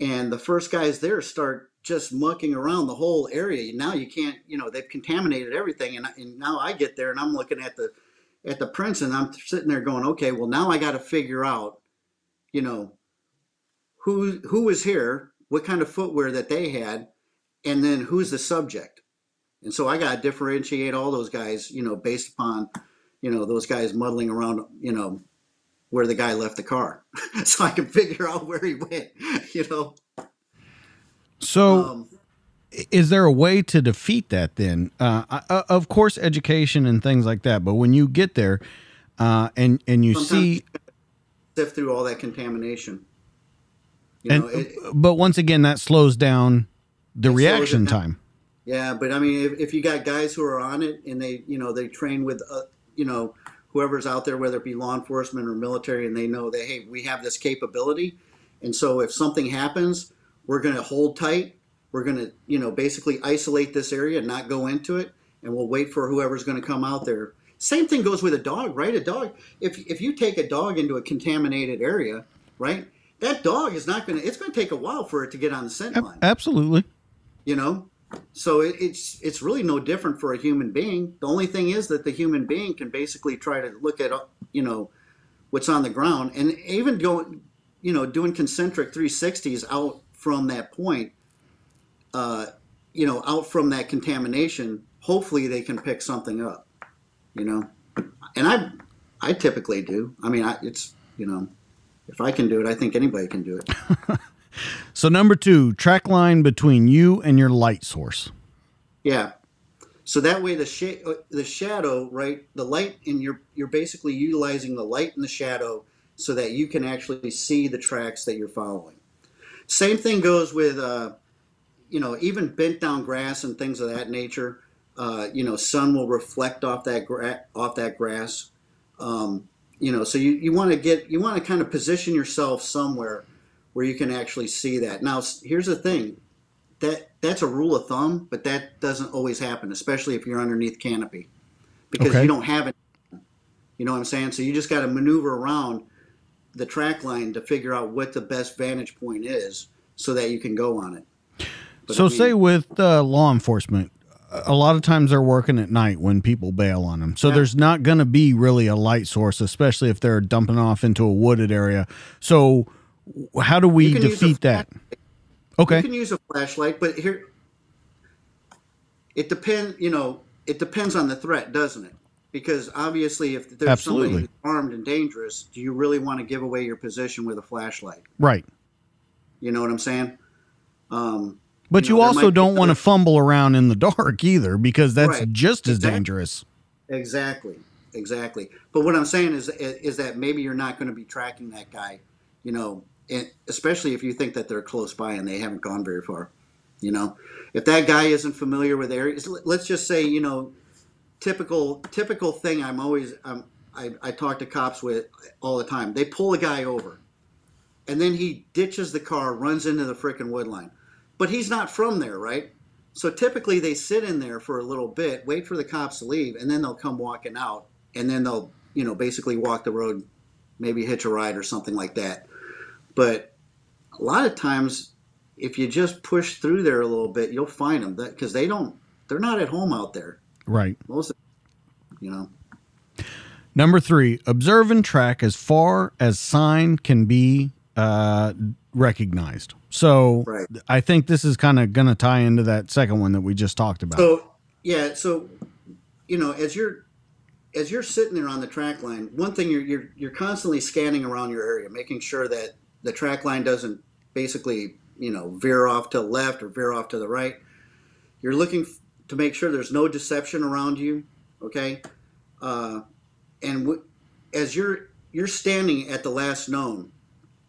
and the first guys there start just mucking around the whole area. Now you can't, you know, they've contaminated everything. And, and now I get there and I'm looking at the, at the prints, and I'm sitting there going, okay, well, now I got to figure out, you know, who, who was here, what kind of footwear that they had, and then who's the subject. And so I got to differentiate all those guys, you know, based upon, you know, those guys muddling around, you know, where the guy left the car so I can figure out where he went, you know? So um, is there a way to defeat that then? Uh, I, of course, education and things like that. But when you get there uh, and, and you see, you sift through all that contamination. You and, know, it, but once again, that slows down the reaction down. time. Yeah. But I mean, if, if you got guys who are on it and they, you know, they train with, uh, you know, whoever's out there, whether it be law enforcement or military, and they know that, hey, we have this capability. And so if something happens, we're going to hold tight. We're going to, you know, basically isolate this area and not go into it. And we'll wait for whoever's going to come out there. Same thing goes with a dog, right? A dog, if if you take a dog into a contaminated area, right, that dog is not going to, it's going to take a while for it to get on the scent line. Absolutely. You know, so it, it's, it's really no different for a human being. The only thing is that the human being can basically try to look at, you know, what's on the ground, and even going, you know, doing concentric three sixties out from that point, uh, you know, out from that contamination, hopefully they can pick something up, you know? And I, I typically do. I mean, I, it's, you know, if I can do it, I think anybody can do it. So number two, track line between you and your light source. Yeah. So that way the sh- the shadow, right, the light, and you're, you're basically utilizing the light and the shadow so that you can actually see the tracks that you're following. Same thing goes with, uh, you know, even bent down grass and things of that nature. Uh, you know, sun will reflect off that gra- off that grass. Um, you know, so you, you want to get you want to kind of position yourself somewhere where you can actually see that. Now, here's the thing, that that's a rule of thumb, but that doesn't always happen, especially if you're underneath canopy, because okay. you don't have it. You know what I'm saying? So you just got to maneuver around the track line to figure out what the best vantage point is so that you can go on it. But so I mean, say with uh, law enforcement, a lot of times they're working at night when people bail on them. So yeah. there's not going to be really a light source, especially if they're dumping off into a wooded area. So how do we defeat that? Okay. You can use a flashlight, but here, it depends, you know, it depends on the threat, doesn't it? Because obviously if there's Absolutely. somebody who's armed and dangerous, do you really want to give away your position with a flashlight? Right. You know what I'm saying? Um, but you, know, you also don't want to fumble around in the dark either, because that's right. just as exactly. dangerous. Exactly. Exactly. But what I'm saying is, is that maybe you're not going to be tracking that guy, you know, and especially if you think that they're close by and they haven't gone very far. You know, if that guy isn't familiar with areas, let's just say, you know, typical, typical thing. I'm always, um, I, I talk to cops with all the time. They pull a guy over and then he ditches the car, runs into the frickin' wood line, but he's not from there. Right. So typically they sit in there for a little bit, wait for the cops to leave, and then they'll come walking out. And then they'll, you know, basically walk the road, maybe hitch a ride or something like that. But a lot of times, if you just push through there a little bit, you'll find them, because they don't, they're not at home out there. Right. Most of them, you know. Number three, observe and track as far as sign can be uh, recognized. So right. I think this is kind of going to tie into that second one that we just talked about. So, yeah. So, you know, as you're, as you're sitting there on the track line, one thing you're, you're, you're constantly scanning around your area, making sure that the track line doesn't basically, you know, veer off to the left or veer off to the right. You're looking f- to make sure there's no deception around you. Okay. Uh, and w- as you're, you're standing at the last known,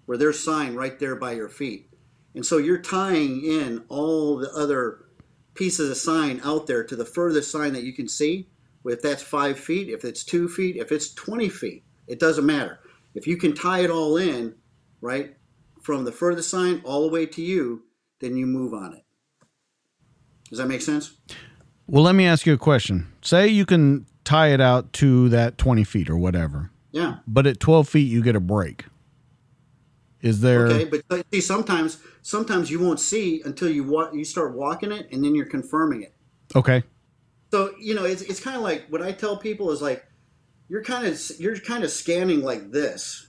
where there's sign right there by your feet. And so you're tying in all the other pieces of sign out there to the furthest sign that you can see. If that's five feet, if it's two feet, if it's twenty feet, it doesn't matter. If you can tie it all in, right, from the furthest sign all the way to you, then you move on it. Does that make sense? Well, let me ask you a question. Say you can tie it out to that twenty feet or whatever. Yeah. But at twelve feet, you get a break. Is there... Okay, but see, sometimes, sometimes you won't see until you wa- you start walking it, and then you're confirming it. Okay. So, you know, it's it's kind of like what I tell people is like, you're kind of you're kind of scanning like this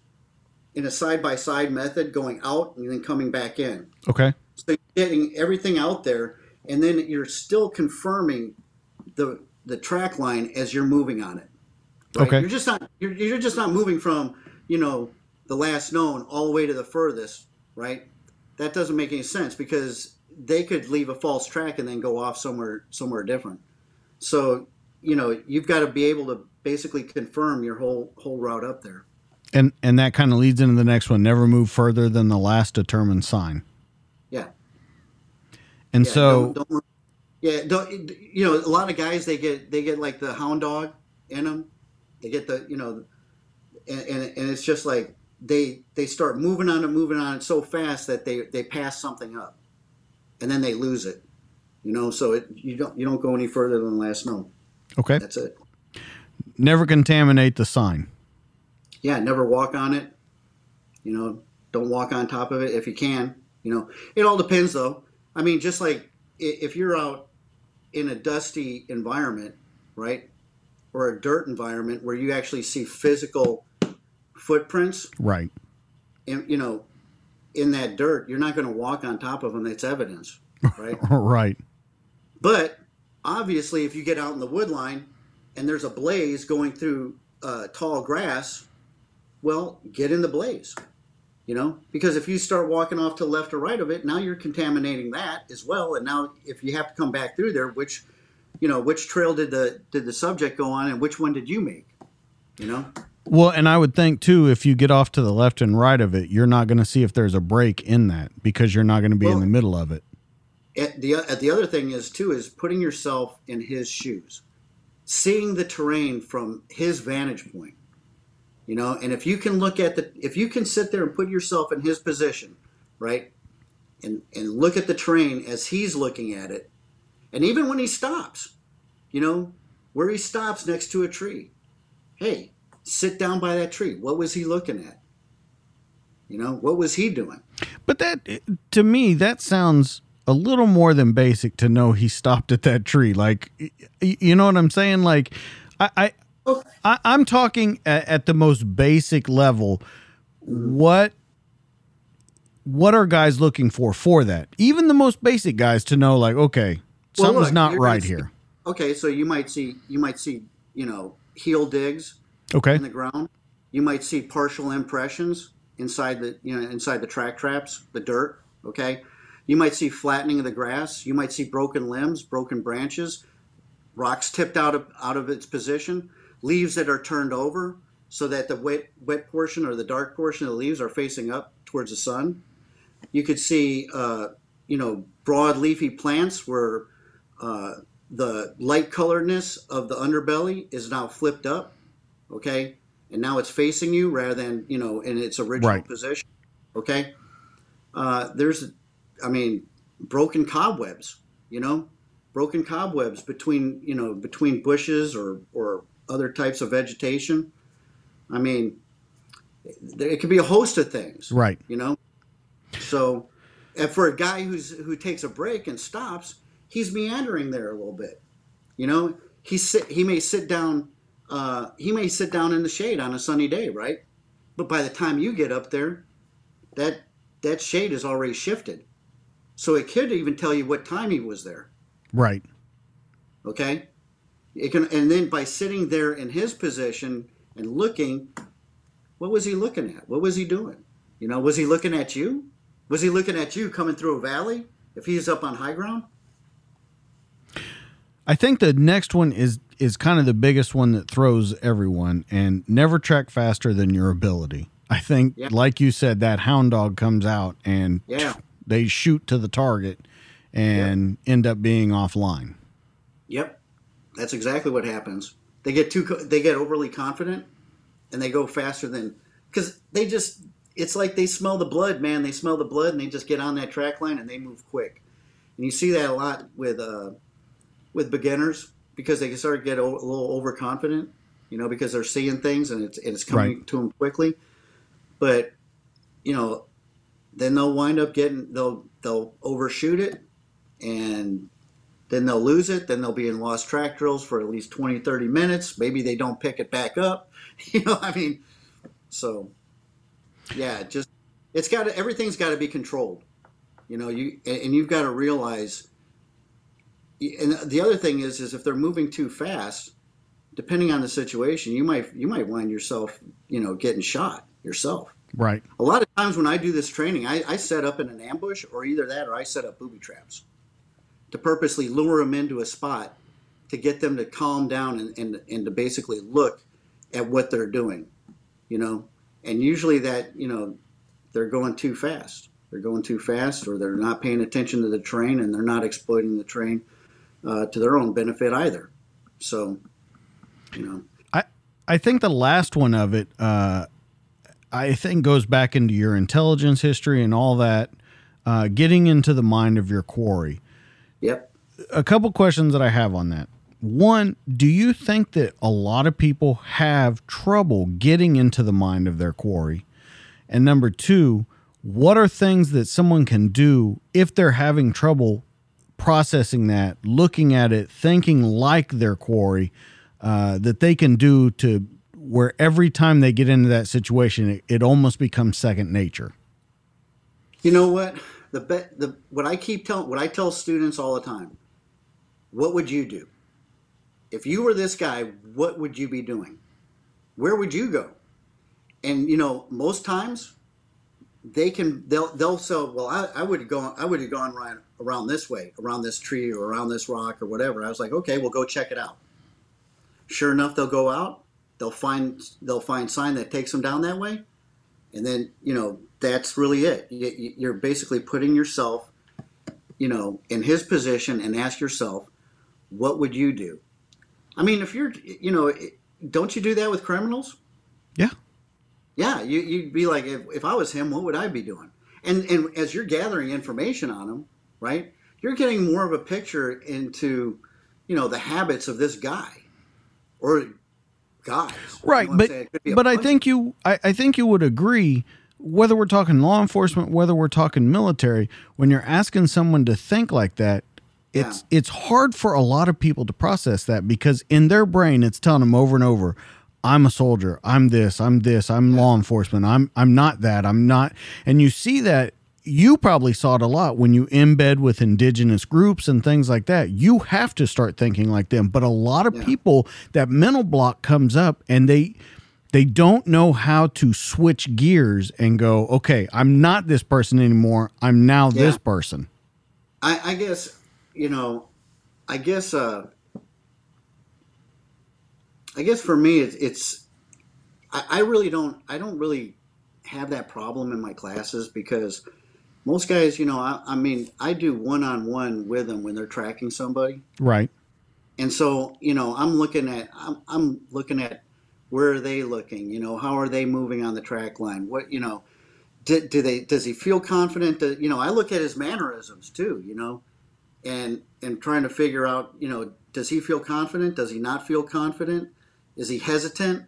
in a side-by-side method, going out and then coming back in. Okay. So you're getting everything out there, and then you're still confirming the the track line as you're moving on it. Right? Okay. You're just not you're you're just not moving from, you know, the last known all the way to the furthest, right? That doesn't make any sense, because they could leave a false track and then go off somewhere somewhere different. So, you know, you've got to be able to basically confirm your whole whole route up there. And and that kind of leads into the next one. Never move further than the last determined sign. Yeah. And yeah, so, don't, don't, yeah, don't, you know, a lot of guys, they get they get like the hound dog in them. They get the, you know, and and, and it's just like they they start moving on and moving on so fast that they, they pass something up, and then they lose it. You know, so it, you don't you don't go any further than the last known. Okay. That's it. Never contaminate the sign. Yeah, never walk on it. You know, don't walk on top of it if you can. You know, it all depends, though. I mean, just like if you're out in a dusty environment, right, or a dirt environment where you actually see physical footprints. Right. And, you know, in that dirt, you're not going to walk on top of them. That's evidence. Right. Right. But obviously, if you get out in the wood line and there's a blaze going through uh, tall grass, well, get in the blaze, you know, because if you start walking off to the left or right of it, now you're contaminating that as well. And now if you have to come back through there, which, you know, which trail did the did the subject go on and which one did you make, you know? Well, and I would think, too, if you get off to the left and right of it, you're not going to see if there's a break in that, because you're not going to be well, in the middle of it. At the at the other thing is, too, is putting yourself in his shoes, seeing the terrain from his vantage point, you know, and if you can look at the, if you can sit there and put yourself in his position, right, and, and look at the terrain as he's looking at it, and even when he stops, you know, where he stops next to a tree, hey, sit down by that tree. What was he looking at? You know, what was he doing? But that, to me, that sounds a little more than basic to know he stopped at that tree. Like, you know what I'm saying? Like I, I, okay. I I'm talking at, at the most basic level. What what are guys looking for for that? Even the most basic guys to know, like, okay, well, something's look, not right see, here. Okay, so you might see, you might see, you know, heel digs okay. in the ground. You might see partial impressions inside the, you know, inside the track traps, the dirt. Okay, you might see flattening of the grass. You might see broken limbs, broken branches, rocks tipped out of out of its position, leaves that are turned over so that the wet wet portion or the dark portion of the leaves are facing up towards the sun. You could see, uh, you know, broad leafy plants where uh, the light coloredness of the underbelly is now flipped up, okay? And now it's facing you rather than, you know, in its original right. position, okay? Uh, there's, I mean, broken cobwebs, you know? Broken cobwebs between, you know, between bushes or, or other types of vegetation. I mean, it could be a host of things, right? You know? So, and for a guy who's who takes a break and stops, he's meandering there a little bit. You know, he sit, he may sit down, uh, he may sit down in the shade on a sunny day, right? But by the time you get up there, that that shade is already shifted. So it could even tell you what time he was there, right? Okay, it can, and then by sitting there in his position and looking, what was he looking at? What was he doing? You know, was he looking at you? Was he looking at you coming through a valley if he's up on high ground? I think the next one is is kind of the biggest one that throws everyone, and never track faster than your ability. I think, yeah. like you said, that hound dog comes out and yeah. they shoot to the target and yep. end up being offline. Yep, that's exactly what happens. They get too they get overly confident. And they go faster than, because they just, it's like they smell the blood, man. They smell the blood and they just get on that track line and they move quick. And you see that a lot with uh, with beginners, because they start to get a little overconfident, you know, because they're seeing things and it's, it's coming right. to them quickly. But, you know, then they'll wind up getting, they'll they'll overshoot it and then they'll lose it. Then they'll be in lost track drills for at least twenty, thirty minutes. Maybe they don't pick it back up. You know, I mean, so yeah, just, it's got to, everything's got to be controlled, you know, you, and you've got to realize, and the other thing is, is if they're moving too fast, depending on the situation, you might, you might wind yourself, you know, getting shot yourself. Right. A lot of times when I do this training, I, I set up in an ambush, or either that, or I set up booby traps to purposely lure them into a spot to get them to calm down and, and, and to basically look at what they're doing, you know, and usually that, you know, they're going too fast. They're going too fast, or they're not paying attention to the terrain, and they're not exploiting the terrain uh, to their own benefit either. So, you know, I, I think the last one of it, uh, I think goes back into your intelligence history and all that, uh, getting into the mind of your quarry. Yep. A couple questions that I have on that. One, do you think that a lot of people have trouble getting into the mind of their quarry? And number two, what are things that someone can do if they're having trouble processing that, looking at it, thinking like their quarry, uh, that they can do to where every time they get into that situation, it, it almost becomes second nature? You know what? The, be- the what I keep telling, what I tell students all the time, what would you do? If you were this guy, what would you be doing? Where would you go? And you know, most times they can they'll they'll say, well, I, I would go I would have gone right around this way, around this tree or around this rock or whatever. I was like, okay, well, go check it out. Sure enough, they'll go out, they'll find they'll find sign that takes them down that way, and then you know that's really it. You, you're basically putting yourself, you know, in his position and ask yourself, what would you do? I mean, if you're, you know, don't you do that with criminals? Yeah. Yeah. You, you'd be like, if, if I was him, what would I be doing? And and as you're gathering information on him, right, you're getting more of a picture into, you know, the habits of this guy or guys. Right. But but I think you I, I think you would agree, whether we're talking law enforcement, whether we're talking military, when you're asking someone to think like that, It's yeah. it's hard for a lot of people to process that, because in their brain it's telling them over and over, I'm a soldier, I'm this, I'm this, I'm yeah. law enforcement, I'm I'm not that, I'm not. And you see that you probably saw it a lot when you embed with indigenous groups and things like that. You have to start thinking like them. But a lot of yeah. people, that mental block comes up and they they don't know how to switch gears and go, okay, I'm not this person anymore. I'm now yeah. this person. I, I guess, you know, I guess, uh, I guess for me, it's, it's I, I really don't, I don't really have that problem in my classes, because most guys, you know, I, I mean, I do one-on-one with them when they're tracking somebody. Right. And so, you know, I'm looking at, I'm, I'm looking at where are they looking, you know, how are they moving on the track line? What, you know, do, do they, does he feel confident that, you know, I look at his mannerisms too, you know, and, and trying to figure out, you know, does he feel confident? Does he not feel confident? Is he hesitant?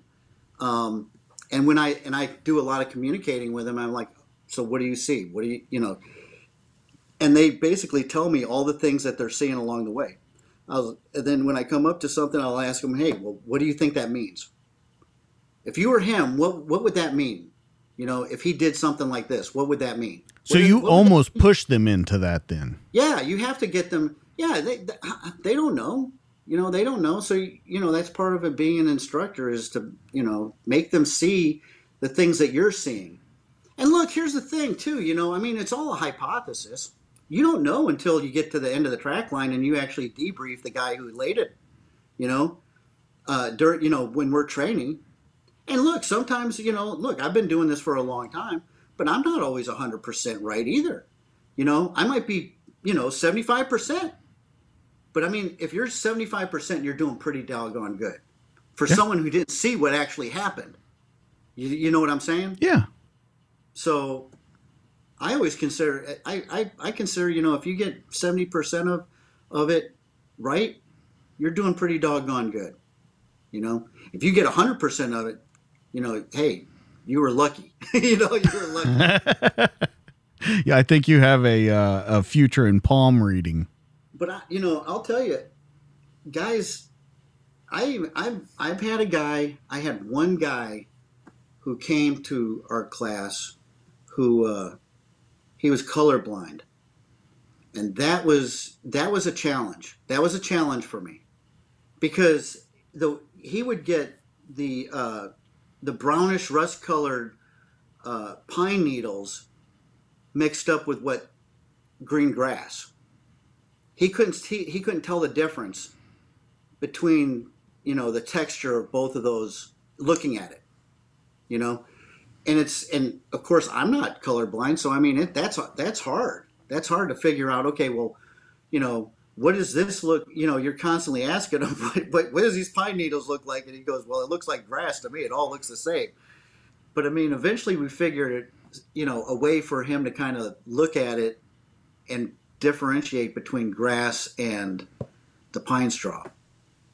Um, And when I, and I do a lot of communicating with them, I'm like, so what do you see? What do you, you know, and they basically tell me all the things that they're seeing along the way. I was, and then when I come up to something, I'll ask them, hey, well, what do you think that means? If you were him, what, what would that mean? You know, if he did something like this, what would that mean? So what you is, almost push them into that then. Yeah. You have to get them. Yeah. They, they don't know. You know, they don't know. So, you know, that's part of it being an instructor is to, you know, make them see the things that you're seeing. And look, here's the thing, too. You know, I mean, it's all a hypothesis. You don't know until you get to the end of the track line and you actually debrief the guy who laid it, you know, uh, during, you know, when we're training. And look, sometimes, you know, look, I've been doing this for a long time, but I'm not always one hundred percent right either. You know, I might be, you know, seventy-five percent. But I mean, if you're seventy-five percent, you're doing pretty doggone good for yeah. someone who didn't see what actually happened. You, you know what I'm saying? Yeah. So I always consider, I, I, I consider, you know, if you get seventy percent of, of it right, you're doing pretty doggone good. You know, if you get one hundred percent of it, you know, hey, you were lucky. You know, you were lucky. Yeah, I think you have a uh, a future in palm reading. But, I, you know, I'll tell you, guys, I, I've, I've had a guy, I had one guy who came to our class who, uh, he was colorblind. And that was, that was a challenge. That was a challenge for me because the, he would get the, uh, the brownish rust colored, uh, pine needles mixed up with what green grass. He couldn't he, he couldn't tell the difference between, you know, the texture of both of those looking at it, you know, and it's and of course I'm not colorblind. So, I mean, it, that's that's hard. That's hard to figure out. OK, well, you know, what does this look? You know, you're constantly asking him, but, but what does these pine needles look like? And he goes, well, it looks like grass to me. It all looks the same. But I mean, eventually we figured, you know, a way for him to kind of look at it and differentiate between grass and the pine straw.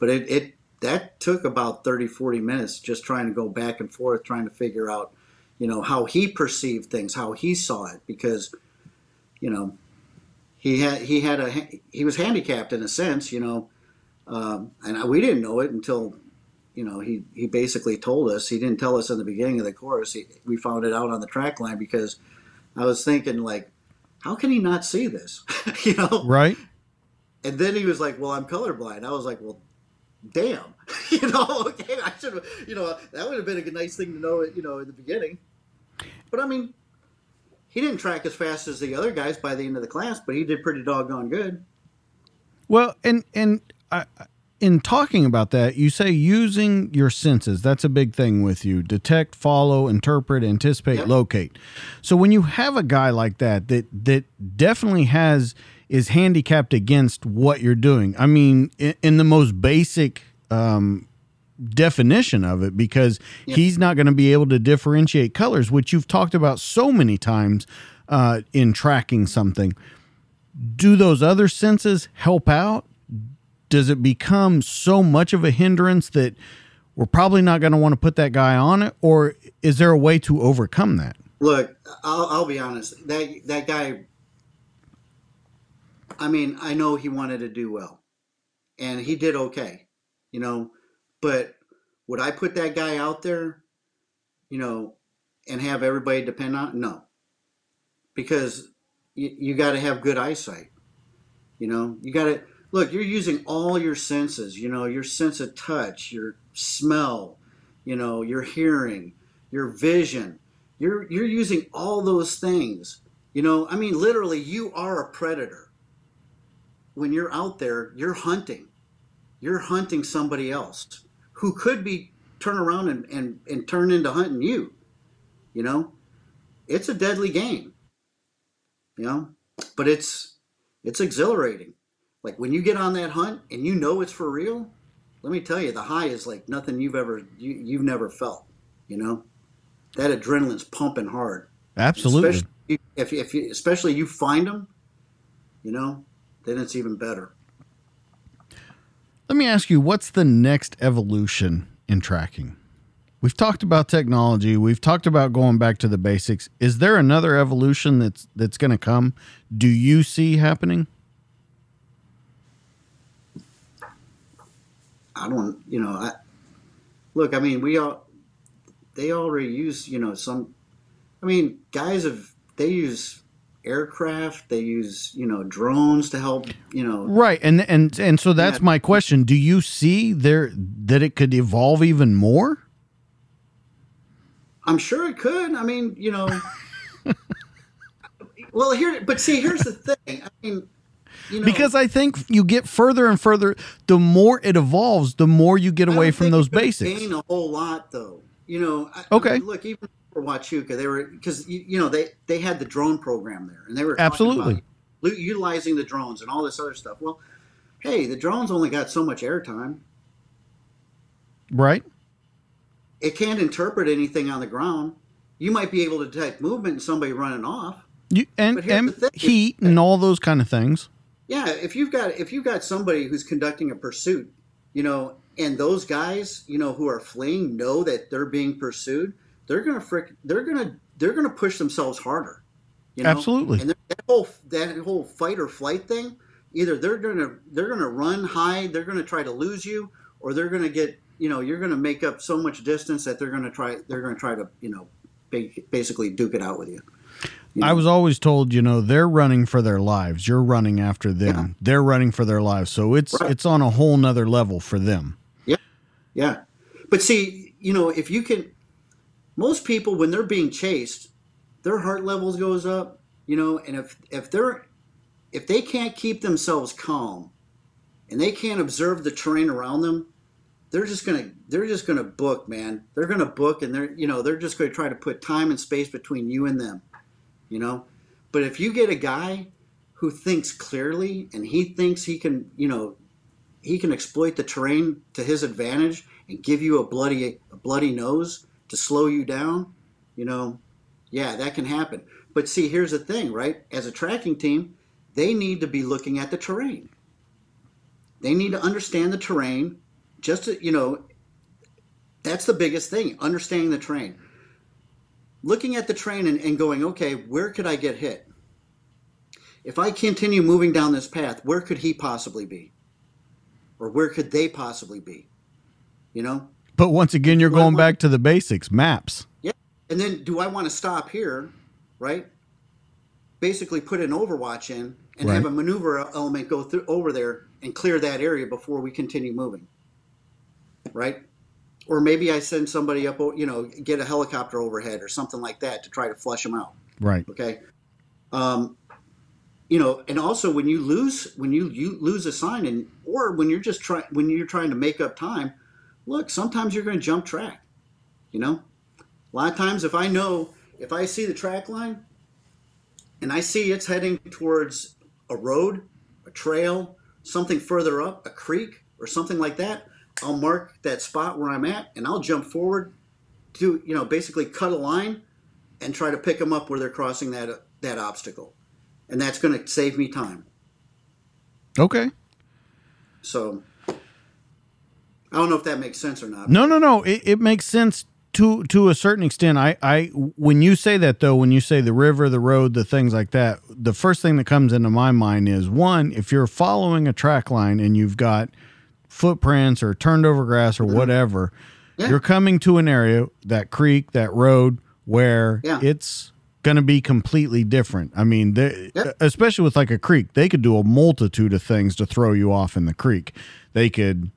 But it, it that took about thirty, forty minutes just trying to go back and forth, trying to figure out, you know, how he perceived things, how he saw it, because, you know, he had he had a he was handicapped in a sense, you know, um, and we didn't know it until, you know, he he basically told us. He didn't tell us in the beginning of the course. He, we found it out on the track line because I was thinking, like, how can he not see this? You know? Right. And then he was like, well, I'm colorblind. I was like, well, damn, you know, okay, I should have, you know, that would have been a nice thing to know, you know, in the beginning. But I mean, he didn't track as fast as the other guys by the end of the class, but he did pretty doggone good. Well, and, and I, in talking about that, you say using your senses. That's a big thing with you. Detect, follow, interpret, anticipate, yep. locate. So when you have a guy like that, that that definitely has is handicapped against what you're doing. I mean, in, in the most basic um, definition of it, because yep. he's not going to be able to differentiate colors, which you've talked about so many times uh, in tracking something. Do those other senses help out? Does it become so much of a hindrance that we're probably not going to want to put that guy on it? Or is there a way to overcome that? Look, I'll, I'll be honest. That that guy, I mean, I know he wanted to do well. And he did okay, you know. But would I put that guy out there, you know, and have everybody depend on? No. Because you, you got to have good eyesight. You know, you got to look, you're using all your senses, you know, your sense of touch, your smell, you know, your hearing, your vision, you're, you're using all those things. You know, I mean, literally you are a predator. When you're out there, you're hunting, you're hunting somebody else who could be turn around and, and, and turn into hunting you, you know, it's a deadly game, you know, but it's, it's exhilarating. Like when you get on that hunt and you know it's for real, let me tell you, the high is like nothing you've ever, you, you've never felt, you know, that adrenaline's pumping hard. Absolutely. Especially if, if you, especially you find them, you know, then it's even better. Let me ask you, what's the next evolution in tracking? We've talked about technology. We've talked about going back to the basics. Is there another evolution that's, that's going to come? Do you see happening? I don't, you know, I look, I mean, we all, they already use, you know, some, I mean, guys have, they use aircraft, they use, you know, drones to help, you know. Right. And, and, and so that's yeah. my question. Do you see there that it could evolve even more? I'm sure it could. I mean, you know, well, here, but see, here's the thing. I mean, you know, because I think you get further and further, the more it evolves, the more you get away from those basics. Gain a whole lot, though. You know, I, okay. I mean, look, even for Huachuca, they were because you know they, they had the drone program there, and they were absolutely about utilizing the drones and all this other stuff. Well, hey, the drones only got so much airtime, right? It can't interpret anything on the ground. You might be able to detect movement and somebody running off, you, and, and heat and all those kind of things. Yeah, if you've got if you've got somebody who's conducting a pursuit, you know, and those guys, you know, who are fleeing know that they're being pursued, they're gonna frick, they're gonna they're gonna push themselves harder. You know? Absolutely. And that whole that whole fight or flight thing, either they're gonna they're gonna run, hide, they're gonna try to lose you, or they're gonna get. You know, you're going to make up so much distance that they're going to try. They're going to try to, you know, basically duke it out with you. you know? I was always told, you know, they're running for their lives. You're running after them. Yeah. They're running for their lives. So it's right. It's on a whole nother level for them. Yeah, yeah. But see, you know, if you can, most people when they're being chased, their heart levels goes up. You know, and if if they're if they can't keep themselves calm, and they can't observe the terrain around them. They're just gonna, they're just gonna book, man. They're gonna book, and they're, you know, they're just gonna try to put time and space between you and them, you know. But if you get a guy who thinks clearly and he thinks he can, you know, he can exploit the terrain to his advantage and give you a bloody, a bloody nose to slow you down, you know, yeah, that can happen. But see, here's the thing, right? As a tracking team, they need to be looking at the terrain. They need to understand the terrain. Just, to, you know, that's the biggest thing, understanding the terrain. Looking at the terrain and, and going, okay, where could I get hit? If I continue moving down this path, where could he possibly be? Or where could they possibly be? You know? But once again, you're going back to the basics, maps. Yeah. And then do I want to stop here, right? Basically put an overwatch in and right. have a maneuver element go through over there and clear that area before we continue moving. Right? Or maybe I send somebody up, you know, get a helicopter overhead or something like that to try to flush them out. Right. Okay. Um, you know, and also when you lose, when you, you lose a sign and, or when you're just trying, when you're trying to make up time, look, sometimes you're going to jump track, you know, a lot of times if I know, if I see the track line and I see it's heading towards a road, a trail, something further up, a creek or something like that, I'll mark that spot where I'm at and I'll jump forward to, you know, basically cut a line and try to pick them up where they're crossing that, uh, that obstacle. And that's going to save me time. Okay. So I don't know if that makes sense or not. No, no, no. It, it makes sense to, to a certain extent. I, I, when you say that though, when you say the river, the road, the things like that, the first thing that comes into my mind is one, if you're following a track line and you've got footprints or turned over grass or whatever, yeah. you're coming to an area, that creek, that road, where yeah. it's going to be completely different. I mean, they, yep. especially with like a creek, they could do a multitude of things to throw you off in the creek. They could.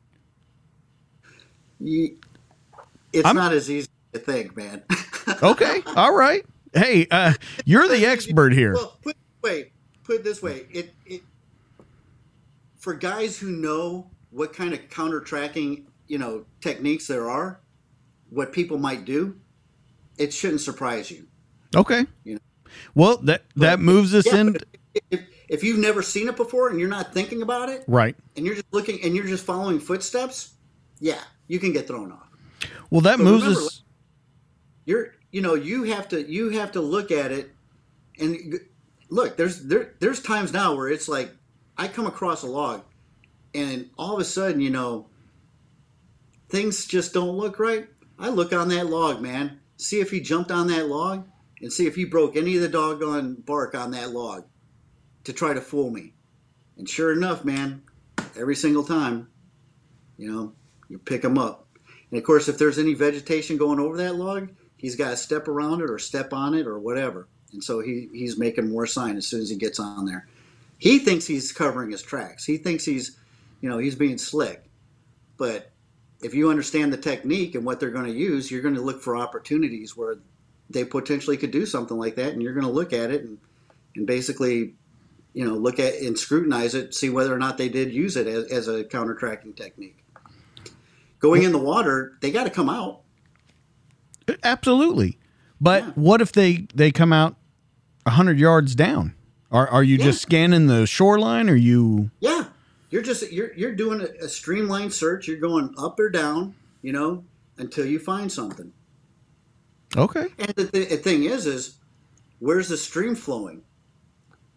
You, it's I'm, not as easy to think, man. Okay. All right. Hey, uh, you're the expert here. Well, put it way, put it this way. It, it, for guys who know what kind of counter tracking, you know, techniques there are, what people might do, it shouldn't surprise you. Okay. You know? Well, that that but, moves us yeah, in. If, if, if you've never seen it before and you're not thinking about it, right? And you're just looking and you're just following footsteps, yeah, you can get thrown off. Well, that so moves remember, us. You're, you know, you have to you have to look at it, and look. There's there there's times now where it's like I come across a log, and all of a sudden, you know, things just don't look right. I look on that log, man. See if he jumped on that log. And see if he broke any of the doggone bark on that log to try to fool me. And sure enough, man, every single time, you know, you pick him up. And of course, if there's any vegetation going over that log, he's got to step around it or step on it or whatever. And so he, he's making more sign as soon as he gets on there. He thinks he's covering his tracks. He thinks he's, you know, he's being slick. But if you understand the technique and what they're going to use, you're going to look for opportunities where they potentially could do something like that, and you're going to look at it and, and basically, you know, look at and scrutinize it, see whether or not they did use it as, as a counter-tracking technique. Going in the water, they got to come out. Absolutely. But yeah. What if they, they come out one hundred yards down? Are are you yeah. just scanning the shoreline? Are you... Yeah. You're just you're you're doing a, a streamlined search. You're going up or down, you know, until you find something. Okay. And the, th- the thing is, is where's the stream flowing?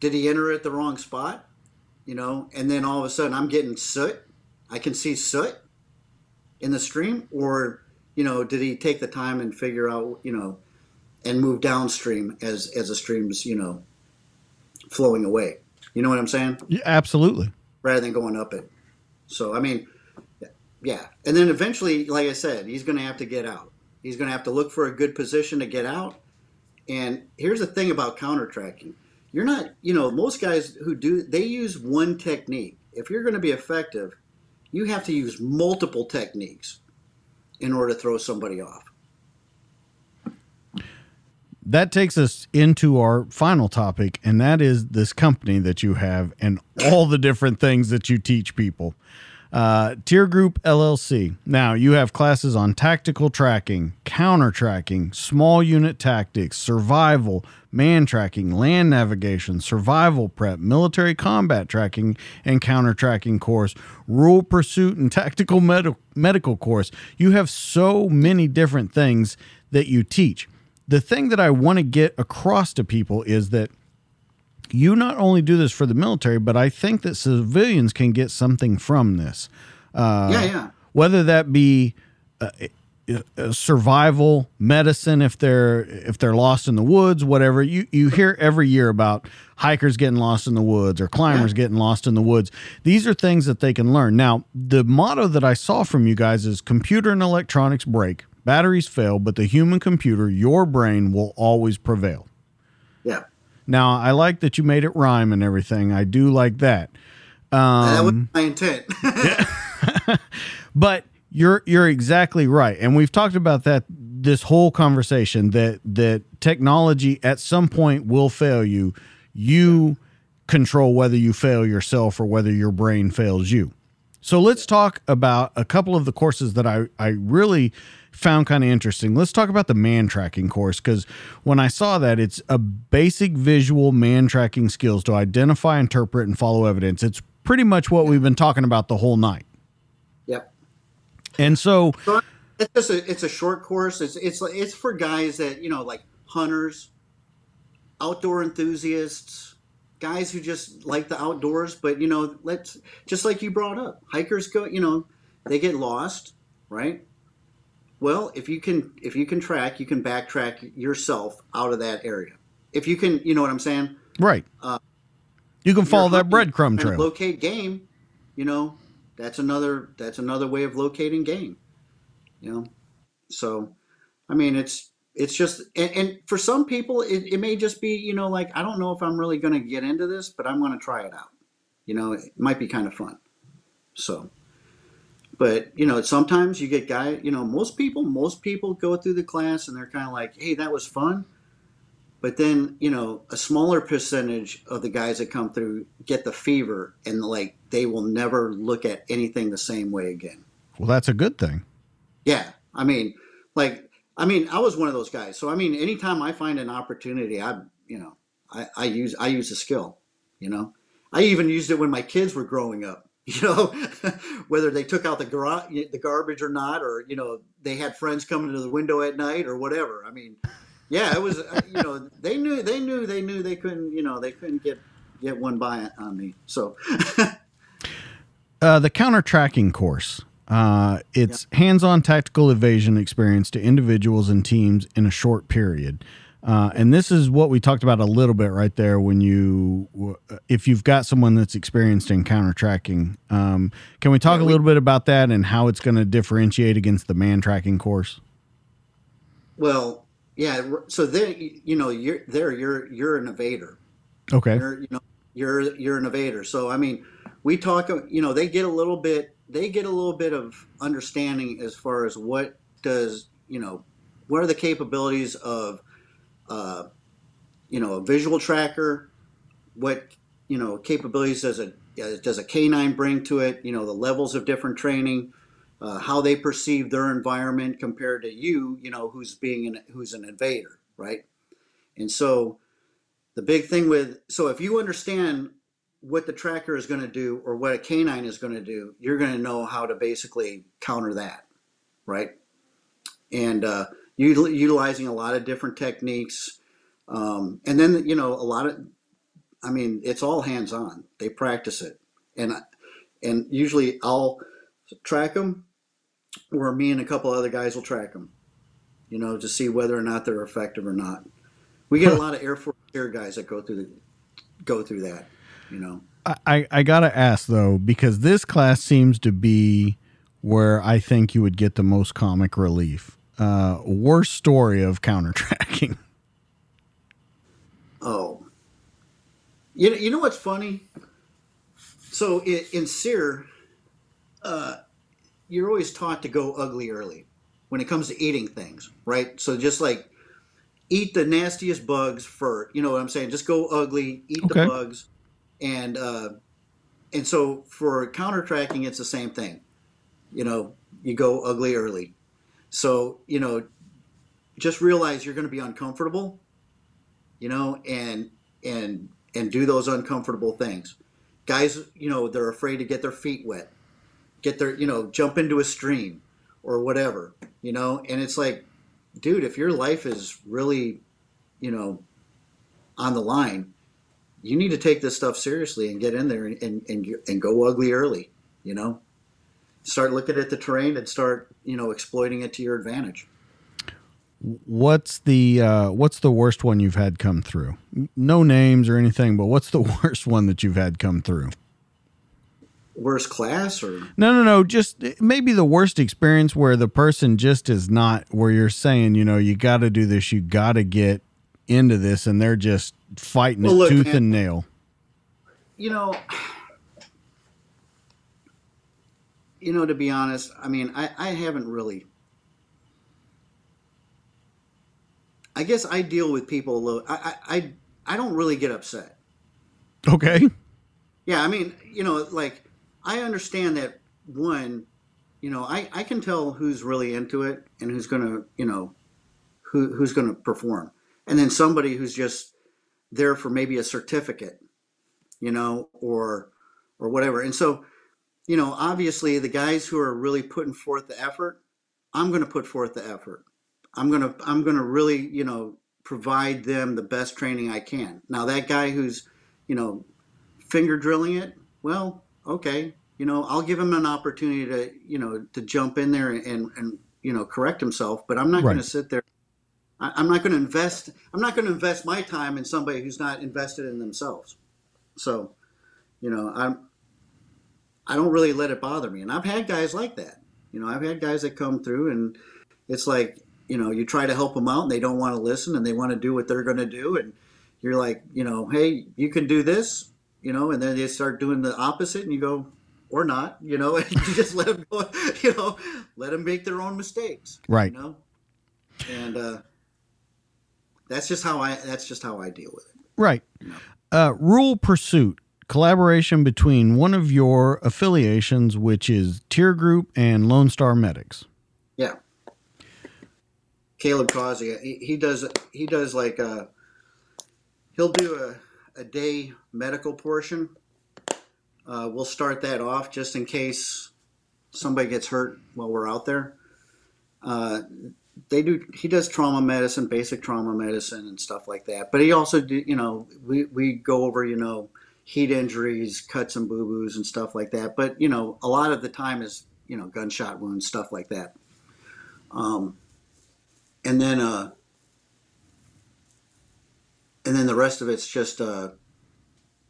Did he enter at the wrong spot? You know, and then all of a sudden I'm getting soot. I can see soot in the stream. Or, you know, did he take the time and figure out, you know, and move downstream as, as the stream's, you know, flowing away? You know what I'm saying? Yeah, absolutely. Rather than going up it. So, I mean, yeah. And then eventually, like I said, he's going to have to get out. He's going to have to look for a good position to get out. And here's the thing about counter tracking. You're not, you know, most guys who do, they use one technique. If you're going to be effective, you have to use multiple techniques in order to throw somebody off. That takes us into our final topic, and that is this company that you have and all the different things that you teach people. Uh, Tier Group L L C. Now you have classes on tactical tracking, counter tracking, small unit tactics, survival, man tracking, land navigation, survival prep, military combat tracking and counter tracking course, rural pursuit and tactical med- medical course. You have so many different things that you teach. The thing that I want to get across to people is that you not only do this for the military, but I think that civilians can get something from this. Uh, yeah, yeah. Whether that be uh, uh, survival medicine, if they're if they're lost in the woods, whatever. You you hear every year about hikers getting lost in the woods or climbers yeah. getting lost in the woods. These are things that they can learn. Now, the motto that I saw from you guys is computer and electronics break, batteries fail, but the human computer, your brain, will always prevail. Yeah. Now, I like that you made it rhyme and everything. I do like that. Um, that was my intent. yeah. But you're you're exactly right. And we've talked about that this whole conversation, that, that technology at some point will fail you. You control whether you fail yourself or whether your brain fails you. So let's talk about a couple of the courses that I, I really found kind of interesting. Let's talk about the man tracking course, because when I saw that, it's a basic visual man tracking skills to identify, interpret, and follow evidence. It's pretty much what we've been talking about the whole night. Yep. And so, so it's just a, it's a short course. It's it's it's for guys that, you know, like hunters, outdoor enthusiasts, guys who just like the outdoors, but, you know, let's just like you brought up, hikers go, you know, they get lost, right? Well, if you can if you can track, you can backtrack yourself out of that area. If you can, you know what I'm saying? Right. Uh, you can follow that breadcrumb trail. Locate game, you know, that's another that's another way of locating game. You know, so I mean, it's It's just, and, and for some people, it, it may just be, you know, like, I don't know if I'm really going to get into this, but I'm going to try it out. You know, it might be kind of fun. So, but, you know, sometimes you get guys, you know, most people, most people go through the class and they're kind of like, hey, that was fun. But then, you know, a smaller percentage of the guys that come through get the fever and like, they will never look at anything the same way again. Well, that's a good thing. Yeah. I mean, like, I mean, I was one of those guys. So, I mean, anytime I find an opportunity, I, you know, I, I use, I use a skill, you know, I even used it when my kids were growing up, you know, whether they took out the garage, the garbage or not, or, you know, they had friends coming to the window at night or whatever. I mean, yeah, it was, you know, they knew, they knew, they knew they couldn't, you know, they couldn't get, get one by on me. So, uh, the counter tracking course. Uh, it's yep. hands-on tactical evasion experience to individuals and teams in a short period. Uh, and this is what we talked about a little bit right there. When you, if you've got someone that's experienced in counter tracking, um, can we talk yeah, a little we, bit about that and how it's going to differentiate against the man tracking course? Well, yeah. So there, you know, you're there, you're, you're an evader. Okay. You're, you know, you're, you're an evader. So, I mean, we talk, you know, they get a little bit, they get a little bit of understanding as far as what does, you know, what are the capabilities of, uh, you know, a visual tracker, what, you know, capabilities does a, does a canine bring to it, you know, the levels of different training, uh, how they perceive their environment compared to you, you know, who's being an, who's an invader, right? And so the big thing with, so if you understand what the tracker is going to do or what a canine is going to do, you're going to know how to basically counter that. Right. And, uh, util- utilizing a lot of different techniques. Um, and then, you know, a lot of, I mean, it's all hands-on, they practice it. And, and usually I'll track them or me and a couple other guys will track them, you know, to see whether or not they're effective or not. We get a lot of Air Force air guys that go through the, go through that. You know, I, I got to ask, though, because this class seems to be where I think you would get the most comic relief. Uh, worst story of counter tracking. Oh, you, you know what's funny? So in, in S E E R, uh, you're always taught to go ugly early when it comes to eating things. Right. So just like eat the nastiest bugs for, you know what I'm saying? Just go ugly, eat okay. the bugs. And, uh, and so for counter tracking, it's the same thing, you know, you go ugly early. So, you know, just realize you're going to be uncomfortable, you know, and, and, and do those uncomfortable things. Guys, you know, they're afraid to get their feet wet, get their, you know, jump into a stream or whatever, you know, and it's like, dude, if your life is really, you know, on the line, you need to take this stuff seriously and get in there and, and, and, and go ugly early, you know, start looking at the terrain and start, you know, exploiting it to your advantage. What's the, uh, what's the worst one you've had come through? No names or anything, but what's the worst one that you've had come through? Worst class or no, no, no. Just maybe the worst experience where the person just is not where you're saying, you know, you got to do this, you got to get into this, and they're just fighting well, look, tooth man, and nail. You know, you know, to be honest, I mean, I, I haven't really, I guess I deal with people a little, I, I, I don't really get upset. Okay. Yeah. I mean, you know, like I understand that one, you know, I, I can tell who's really into it and who's going to, you know, who, who's going to perform. And then somebody who's just there for maybe a certificate, you know, or or whatever. And so, you know, obviously the guys who are really putting forth the effort, I'm going to put forth the effort. I'm going to I'm going to really, you know, provide them the best training I can. Now, that guy who's, you know, finger drilling it, well, okay, you know, I'll give him an opportunity to, you know, to jump in there and, and you know, correct himself. But I'm not right. going to sit there. I'm not going to invest. I'm not going to invest my time in somebody who's not invested in themselves. So, you know, I'm, I don't really let it bother me. And I've had guys like that, you know, I've had guys that come through and it's like, you know, you try to help them out and they don't want to listen and they want to do what they're going to do. And you're like, you know, hey, you can do this, you know, and then they start doing the opposite and you go, or not, you know, and you just let them go, you know, let them make their own mistakes. Right. You know? And uh, that's just how I, that's just how I deal with it. Right. You know? Uh, Rural Pursuit, collaboration between one of your affiliations, which is Tier Group and Lone Star Medics. Yeah. Caleb Causey, he, he does, he does like a, he'll do a, a day medical portion. Uh, we'll start that off just in case somebody gets hurt while we're out there. Uh, they do. He does trauma medicine, basic trauma medicine, and stuff like that. But he also, do, you know, we, we go over, you know, heat injuries, cuts and boo-boos, and stuff like that. But you know, a lot of the time is, you know, gunshot wounds, stuff like that. Um, and then, uh, and then the rest of it's just uh,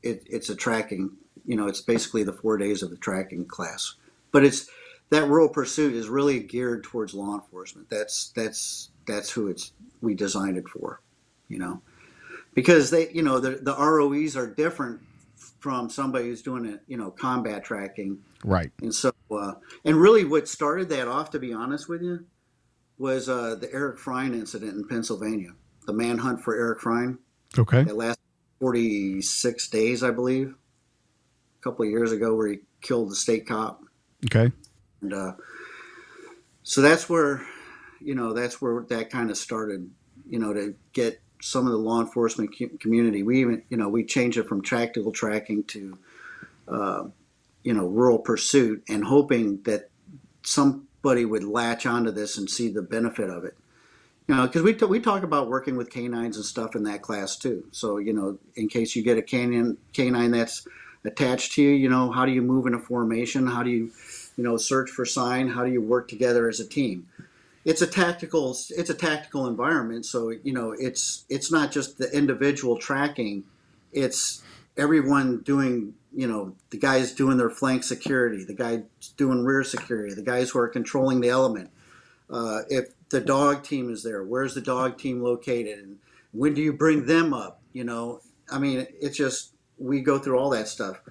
it, it's a tracking. You know, it's basically the four days of the tracking class, but it's that Rural Pursuit is really geared towards law enforcement. That's, that's, that's who it's, we designed it for, you know, because they, you know, the, the R O Es are different from somebody who's doing it, you know, combat tracking. Right. And so, uh, and really what started that off, to be honest with you, was, uh, the Eric Frein incident in Pennsylvania, the manhunt for Eric Frein. Okay. That lasted forty-six days, I believe. Couple of years ago, where he killed the state cop. Okay. And uh, so that's where, you know, that's where that kind of started, you know, to get some of the law enforcement community. We even, you know, we changed it from tactical tracking to, uh, you know, Rural Pursuit, and hoping that somebody would latch onto this and see the benefit of it. You know, because we, t- we talk about working with canines and stuff in that class too. So, you know, in case you get a canine, canine that's attached to you, you know, how do you move in a formation? How do you, you know, search for sign? How do you work together as a team? It's a tactical, it's a tactical environment. So, you know, it's, it's not just the individual tracking. It's everyone doing, you know, the guys doing their flank security, the guy doing rear security, the guys who are controlling the element. Uh, if the dog team is there, where's the dog team located? And when do you bring them up? You know, I mean, it's just, we go through all that stuff.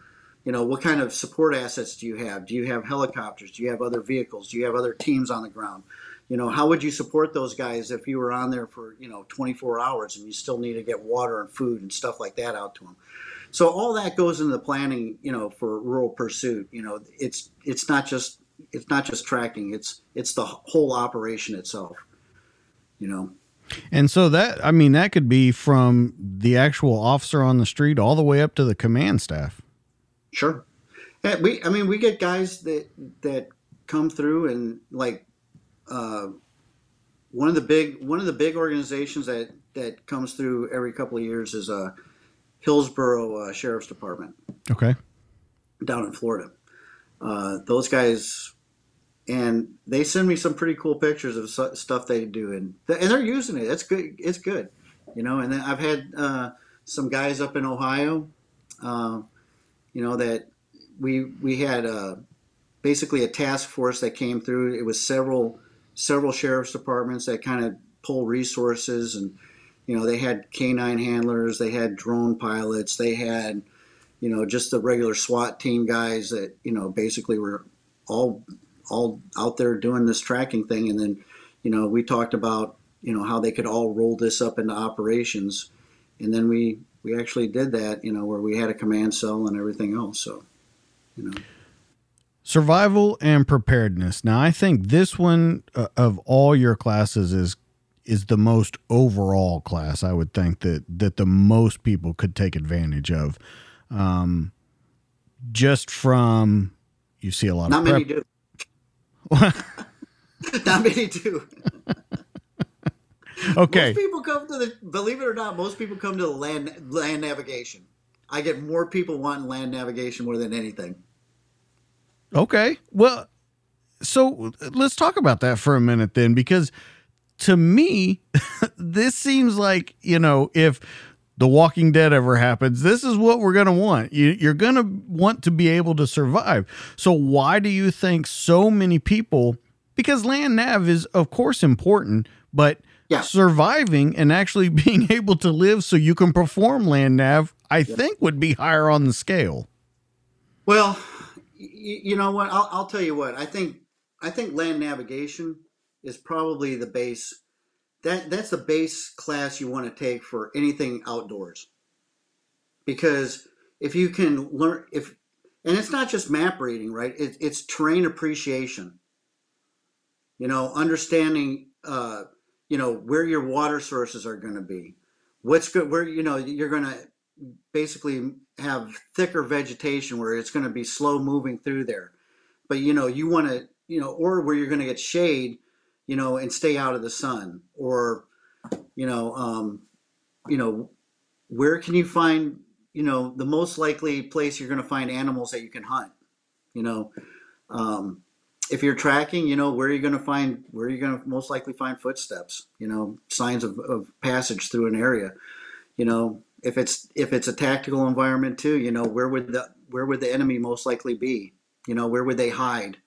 You know, what kind of support assets do you have? Do you have helicopters? Do you have other vehicles? Do you have other teams on the ground? You know, how would you support those guys if you were on there for, you know, twenty-four hours and you still need to get water and food and stuff like that out to them? So all that goes into the planning, you know, for Rural Pursuit. You know, it's it's not just it's not just tracking. It's it's the whole operation itself, you know. And so that, I mean, that could be from the actual officer on the street all the way up to the command staff. Sure. Yeah, we, I mean, we get guys that, that come through and like, uh, one of the big, one of the big organizations that, that comes through every couple of years is, uh, Hillsborough uh, Sheriff's Department. Okay. Down in Florida. Uh, those guys, and they send me some pretty cool pictures of su- stuff they do, and th- and they're using it. It's good. It's good, you know. And then I've had uh, some guys up in Ohio, uh, you know, that we we had uh, basically a task force that came through. It was several several sheriff's departments that kind of pull resources, and you know, they had canine handlers, they had drone pilots, they had, you know, just the regular SWAT team guys that, you know, basically were all. all out there doing this tracking thing. And then, you know, we talked about, you know, how they could all roll this up into operations. And then we, we actually did that, you know, where we had a command cell and everything else. So, you know, survival and preparedness. Now I think this one uh, of all your classes is, is the most overall class. I would think that, that the most people could take advantage of, um, just from, you see a lot Not of, prep- many do. Not many do. Okay. Most people come to the, believe it or not, most people come to the land land navigation. I get more people wanting land navigation more than anything. Okay. Well, so let's talk about that for a minute then, because to me, this seems like, you know, if The Walking Dead ever happens, this is what we're going to want. You, you're going to want to be able to survive. So why do you think so many people, because land nav is of course important, but yeah. surviving and actually being able to live so you can perform land nav, I yeah. think would be higher on the scale. Well, you know what? I'll, I'll tell you what. I think I think land navigation is probably the base. That that's the base class you want to take for anything outdoors. Because if you can learn, if and it's not just map reading, right? It, it's terrain appreciation. You know, understanding, uh, you know, where your water sources are going to be, what's good, where, you know, you're going to basically have thicker vegetation where it's going to be slow moving through there. But, you know, you want to, you know, or where you're going to get shade, you know, and stay out of the sun, or, you know, um, you know, where can you find, you know, the most likely place you're going to find animals that you can hunt, you know, um, if you're tracking, you know, where are you going to find, where are you going to most likely find footsteps, you know, signs of, of passage through an area, you know, if it's, if it's a tactical environment too, you know, where would the, where would the enemy most likely be, you know, where would they hide,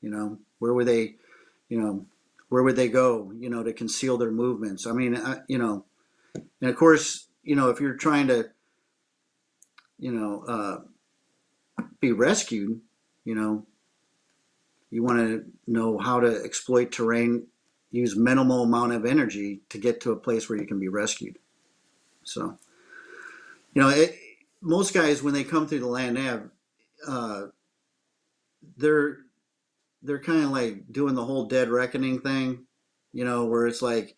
you know, where would they, you know, where would they go, you know, to conceal their movements? I mean, I, you know, and of course, you know, if you're trying to, you know, uh, be rescued, you know, you want to know how to exploit terrain, use minimal amount of energy to get to a place where you can be rescued. So, you know, it, most guys, when they come through the land nav, uh, they're, they're kind of like doing the whole dead reckoning thing, you know, where it's like,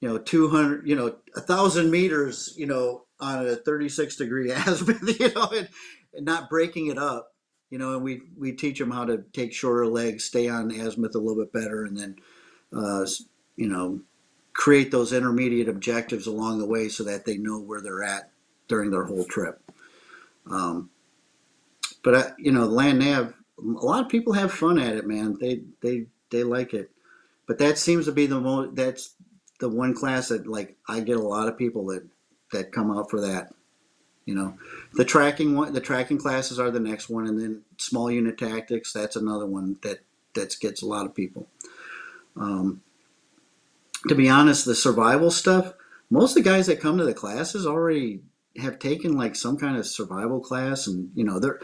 you know, two hundred, you know, a thousand meters, you know, on a thirty-six degree azimuth, you know, and, and not breaking it up. You know, and we, we teach them how to take shorter legs, stay on azimuth a little bit better, and then, uh, you know, create those intermediate objectives along the way so that they know where they're at during their whole trip. Um, but, I, you know, land nav, a lot of people have fun at it, man. They they they like it. But that seems to be the most, that's the one class that, like, I get a lot of people that, that come out for that. You know, the tracking one, the tracking classes are the next one, and then small unit tactics. That's another one that that gets a lot of people. Um, to be honest, the survival stuff, most of the guys that come to the classes already have taken like some kind of survival class, and you know they're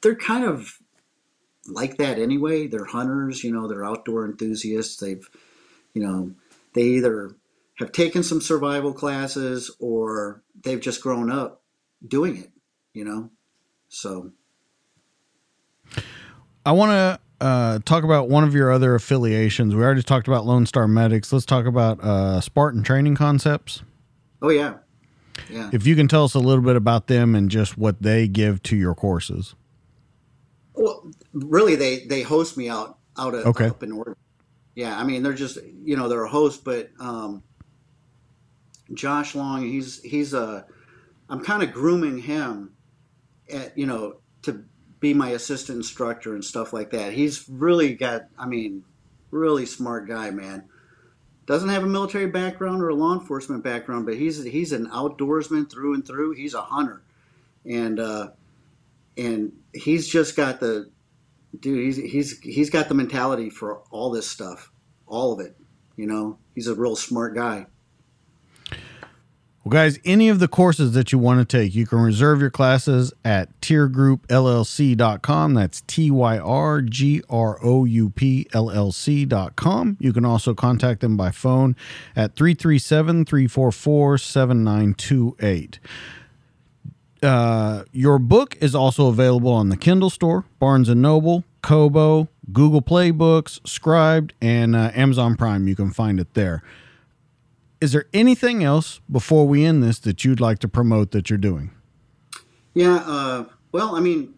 they're kind of like that anyway. They're hunters, you know, they're outdoor enthusiasts. They've, you know, they either have taken some survival classes or they've just grown up doing it, you know. So I want to uh talk about one of your other affiliations. We already talked about Lone Star Medics. Let's talk about uh Spartan Training Concepts. Oh yeah. Yeah. If you can tell us a little bit about them and just what they give to your courses. Well, really they they host me out out of okay. up in Oregon. Yeah, I mean they're just, you know, they're a host, but um Josh Long, he's he's a I'm kind of grooming him at, you know, to be my assistant instructor and stuff like that. He's really got, I mean, really smart guy, man. Doesn't have a military background or a law enforcement background, but he's, he's an outdoorsman through and through. He's a hunter. And, uh, and he's just got the, dude, he's, he's, he's got the mentality for all this stuff, all of it. You know, he's a real smart guy. Well, guys, any of the courses that you want to take, you can reserve your classes at tier group l l c dot com. That's T Y R G R O U P L L C dot com. You can also contact them by phone at three three seven, three four four, seven nine two eight. Uh, your book is also available on the Kindle Store, Barnes and Noble, Kobo, Google Play Books, Scribd, and uh, Amazon Prime. You can find it there. Is there anything else before we end this that you'd like to promote that you're doing? Yeah. Uh, well, I mean,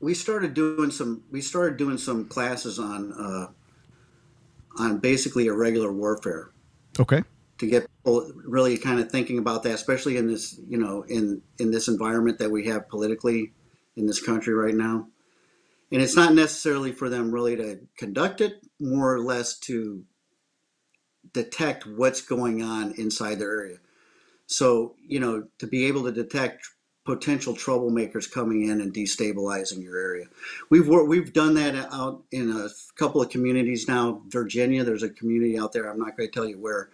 we started doing some, we started doing some classes on, uh, on basically irregular warfare. Okay. To get people really kind of thinking about that, especially in this, you know, in, in this environment that we have politically in this country right now. And it's not necessarily for them really to conduct it, more or less to detect what's going on inside their area. So, you know, to be able to detect potential troublemakers coming in and destabilizing your area. We've worked, we've done that out in a couple of communities now. Virginia, there's a community out there. I'm not going to tell you where,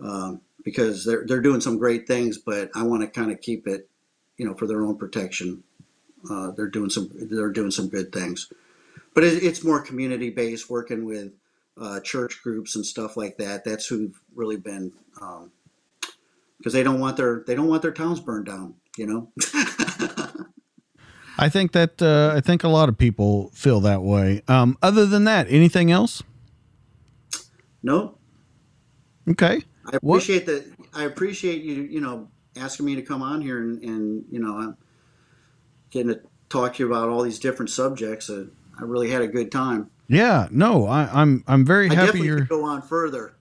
um, because they're they're doing some great things, but I want to kind of keep it, you know, for their own protection. Uh, they're doing some they're doing some good things, but it, it's more community based, working with uh, church groups and stuff like that. That's who've really been, um, because they don't want their they don't want their towns burned down. You know, I think that uh, I think a lot of people feel that way. Um, other than that, anything else? No. Okay. I appreciate what? that. I appreciate you, you know, asking me to come on here and, and you know, I'm getting to talk to you about all these different subjects. I, I really had a good time. Yeah. No, I, I'm I'm very I happy. Definitely you're could go on further.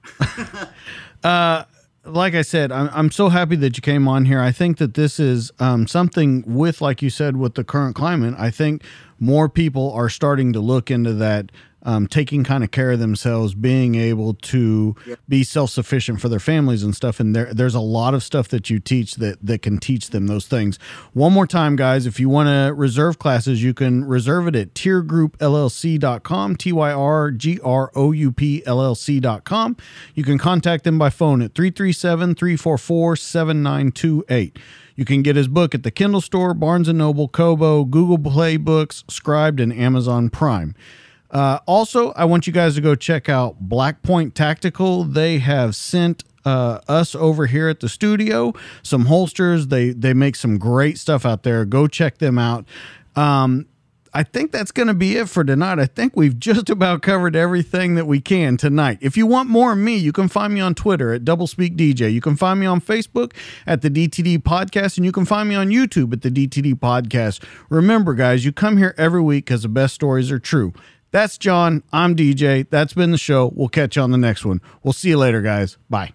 uh. Like I said, I'm, I'm so happy that you came on here. I think that this is um, something with, like you said, with the current climate, I think more people are starting to look into that, um, taking kind of care of themselves, being able to yep. be self-sufficient for their families and stuff. And there, there's a lot of stuff that you teach that, that can teach them those things. One more time, guys, if you want to reserve classes, you can reserve it at tier group l l c dot com, T Y R G R O U P L L C dot com. You can contact them by phone at three three seven, three four four, seven nine two eight. You can get his book at the Kindle Store, Barnes and Noble, Kobo, Google Play Books, Scribd, and Amazon Prime. Uh, also, I want you guys to go check out Black Point Tactical. They have sent uh, us over here at the studio some holsters. They they make some great stuff out there. Go check them out. Um, I think that's going to be it for tonight. I think we've just about covered everything that we can tonight. If you want more of me, you can find me on Twitter at double speak D J. You can find me on Facebook at the D T D Podcast, and you can find me on YouTube at the D T D Podcast. Remember, guys, you come here every week because the best stories are true. That's John. I'm D J. That's been the show. We'll catch you on the next one. We'll see you later, guys. Bye.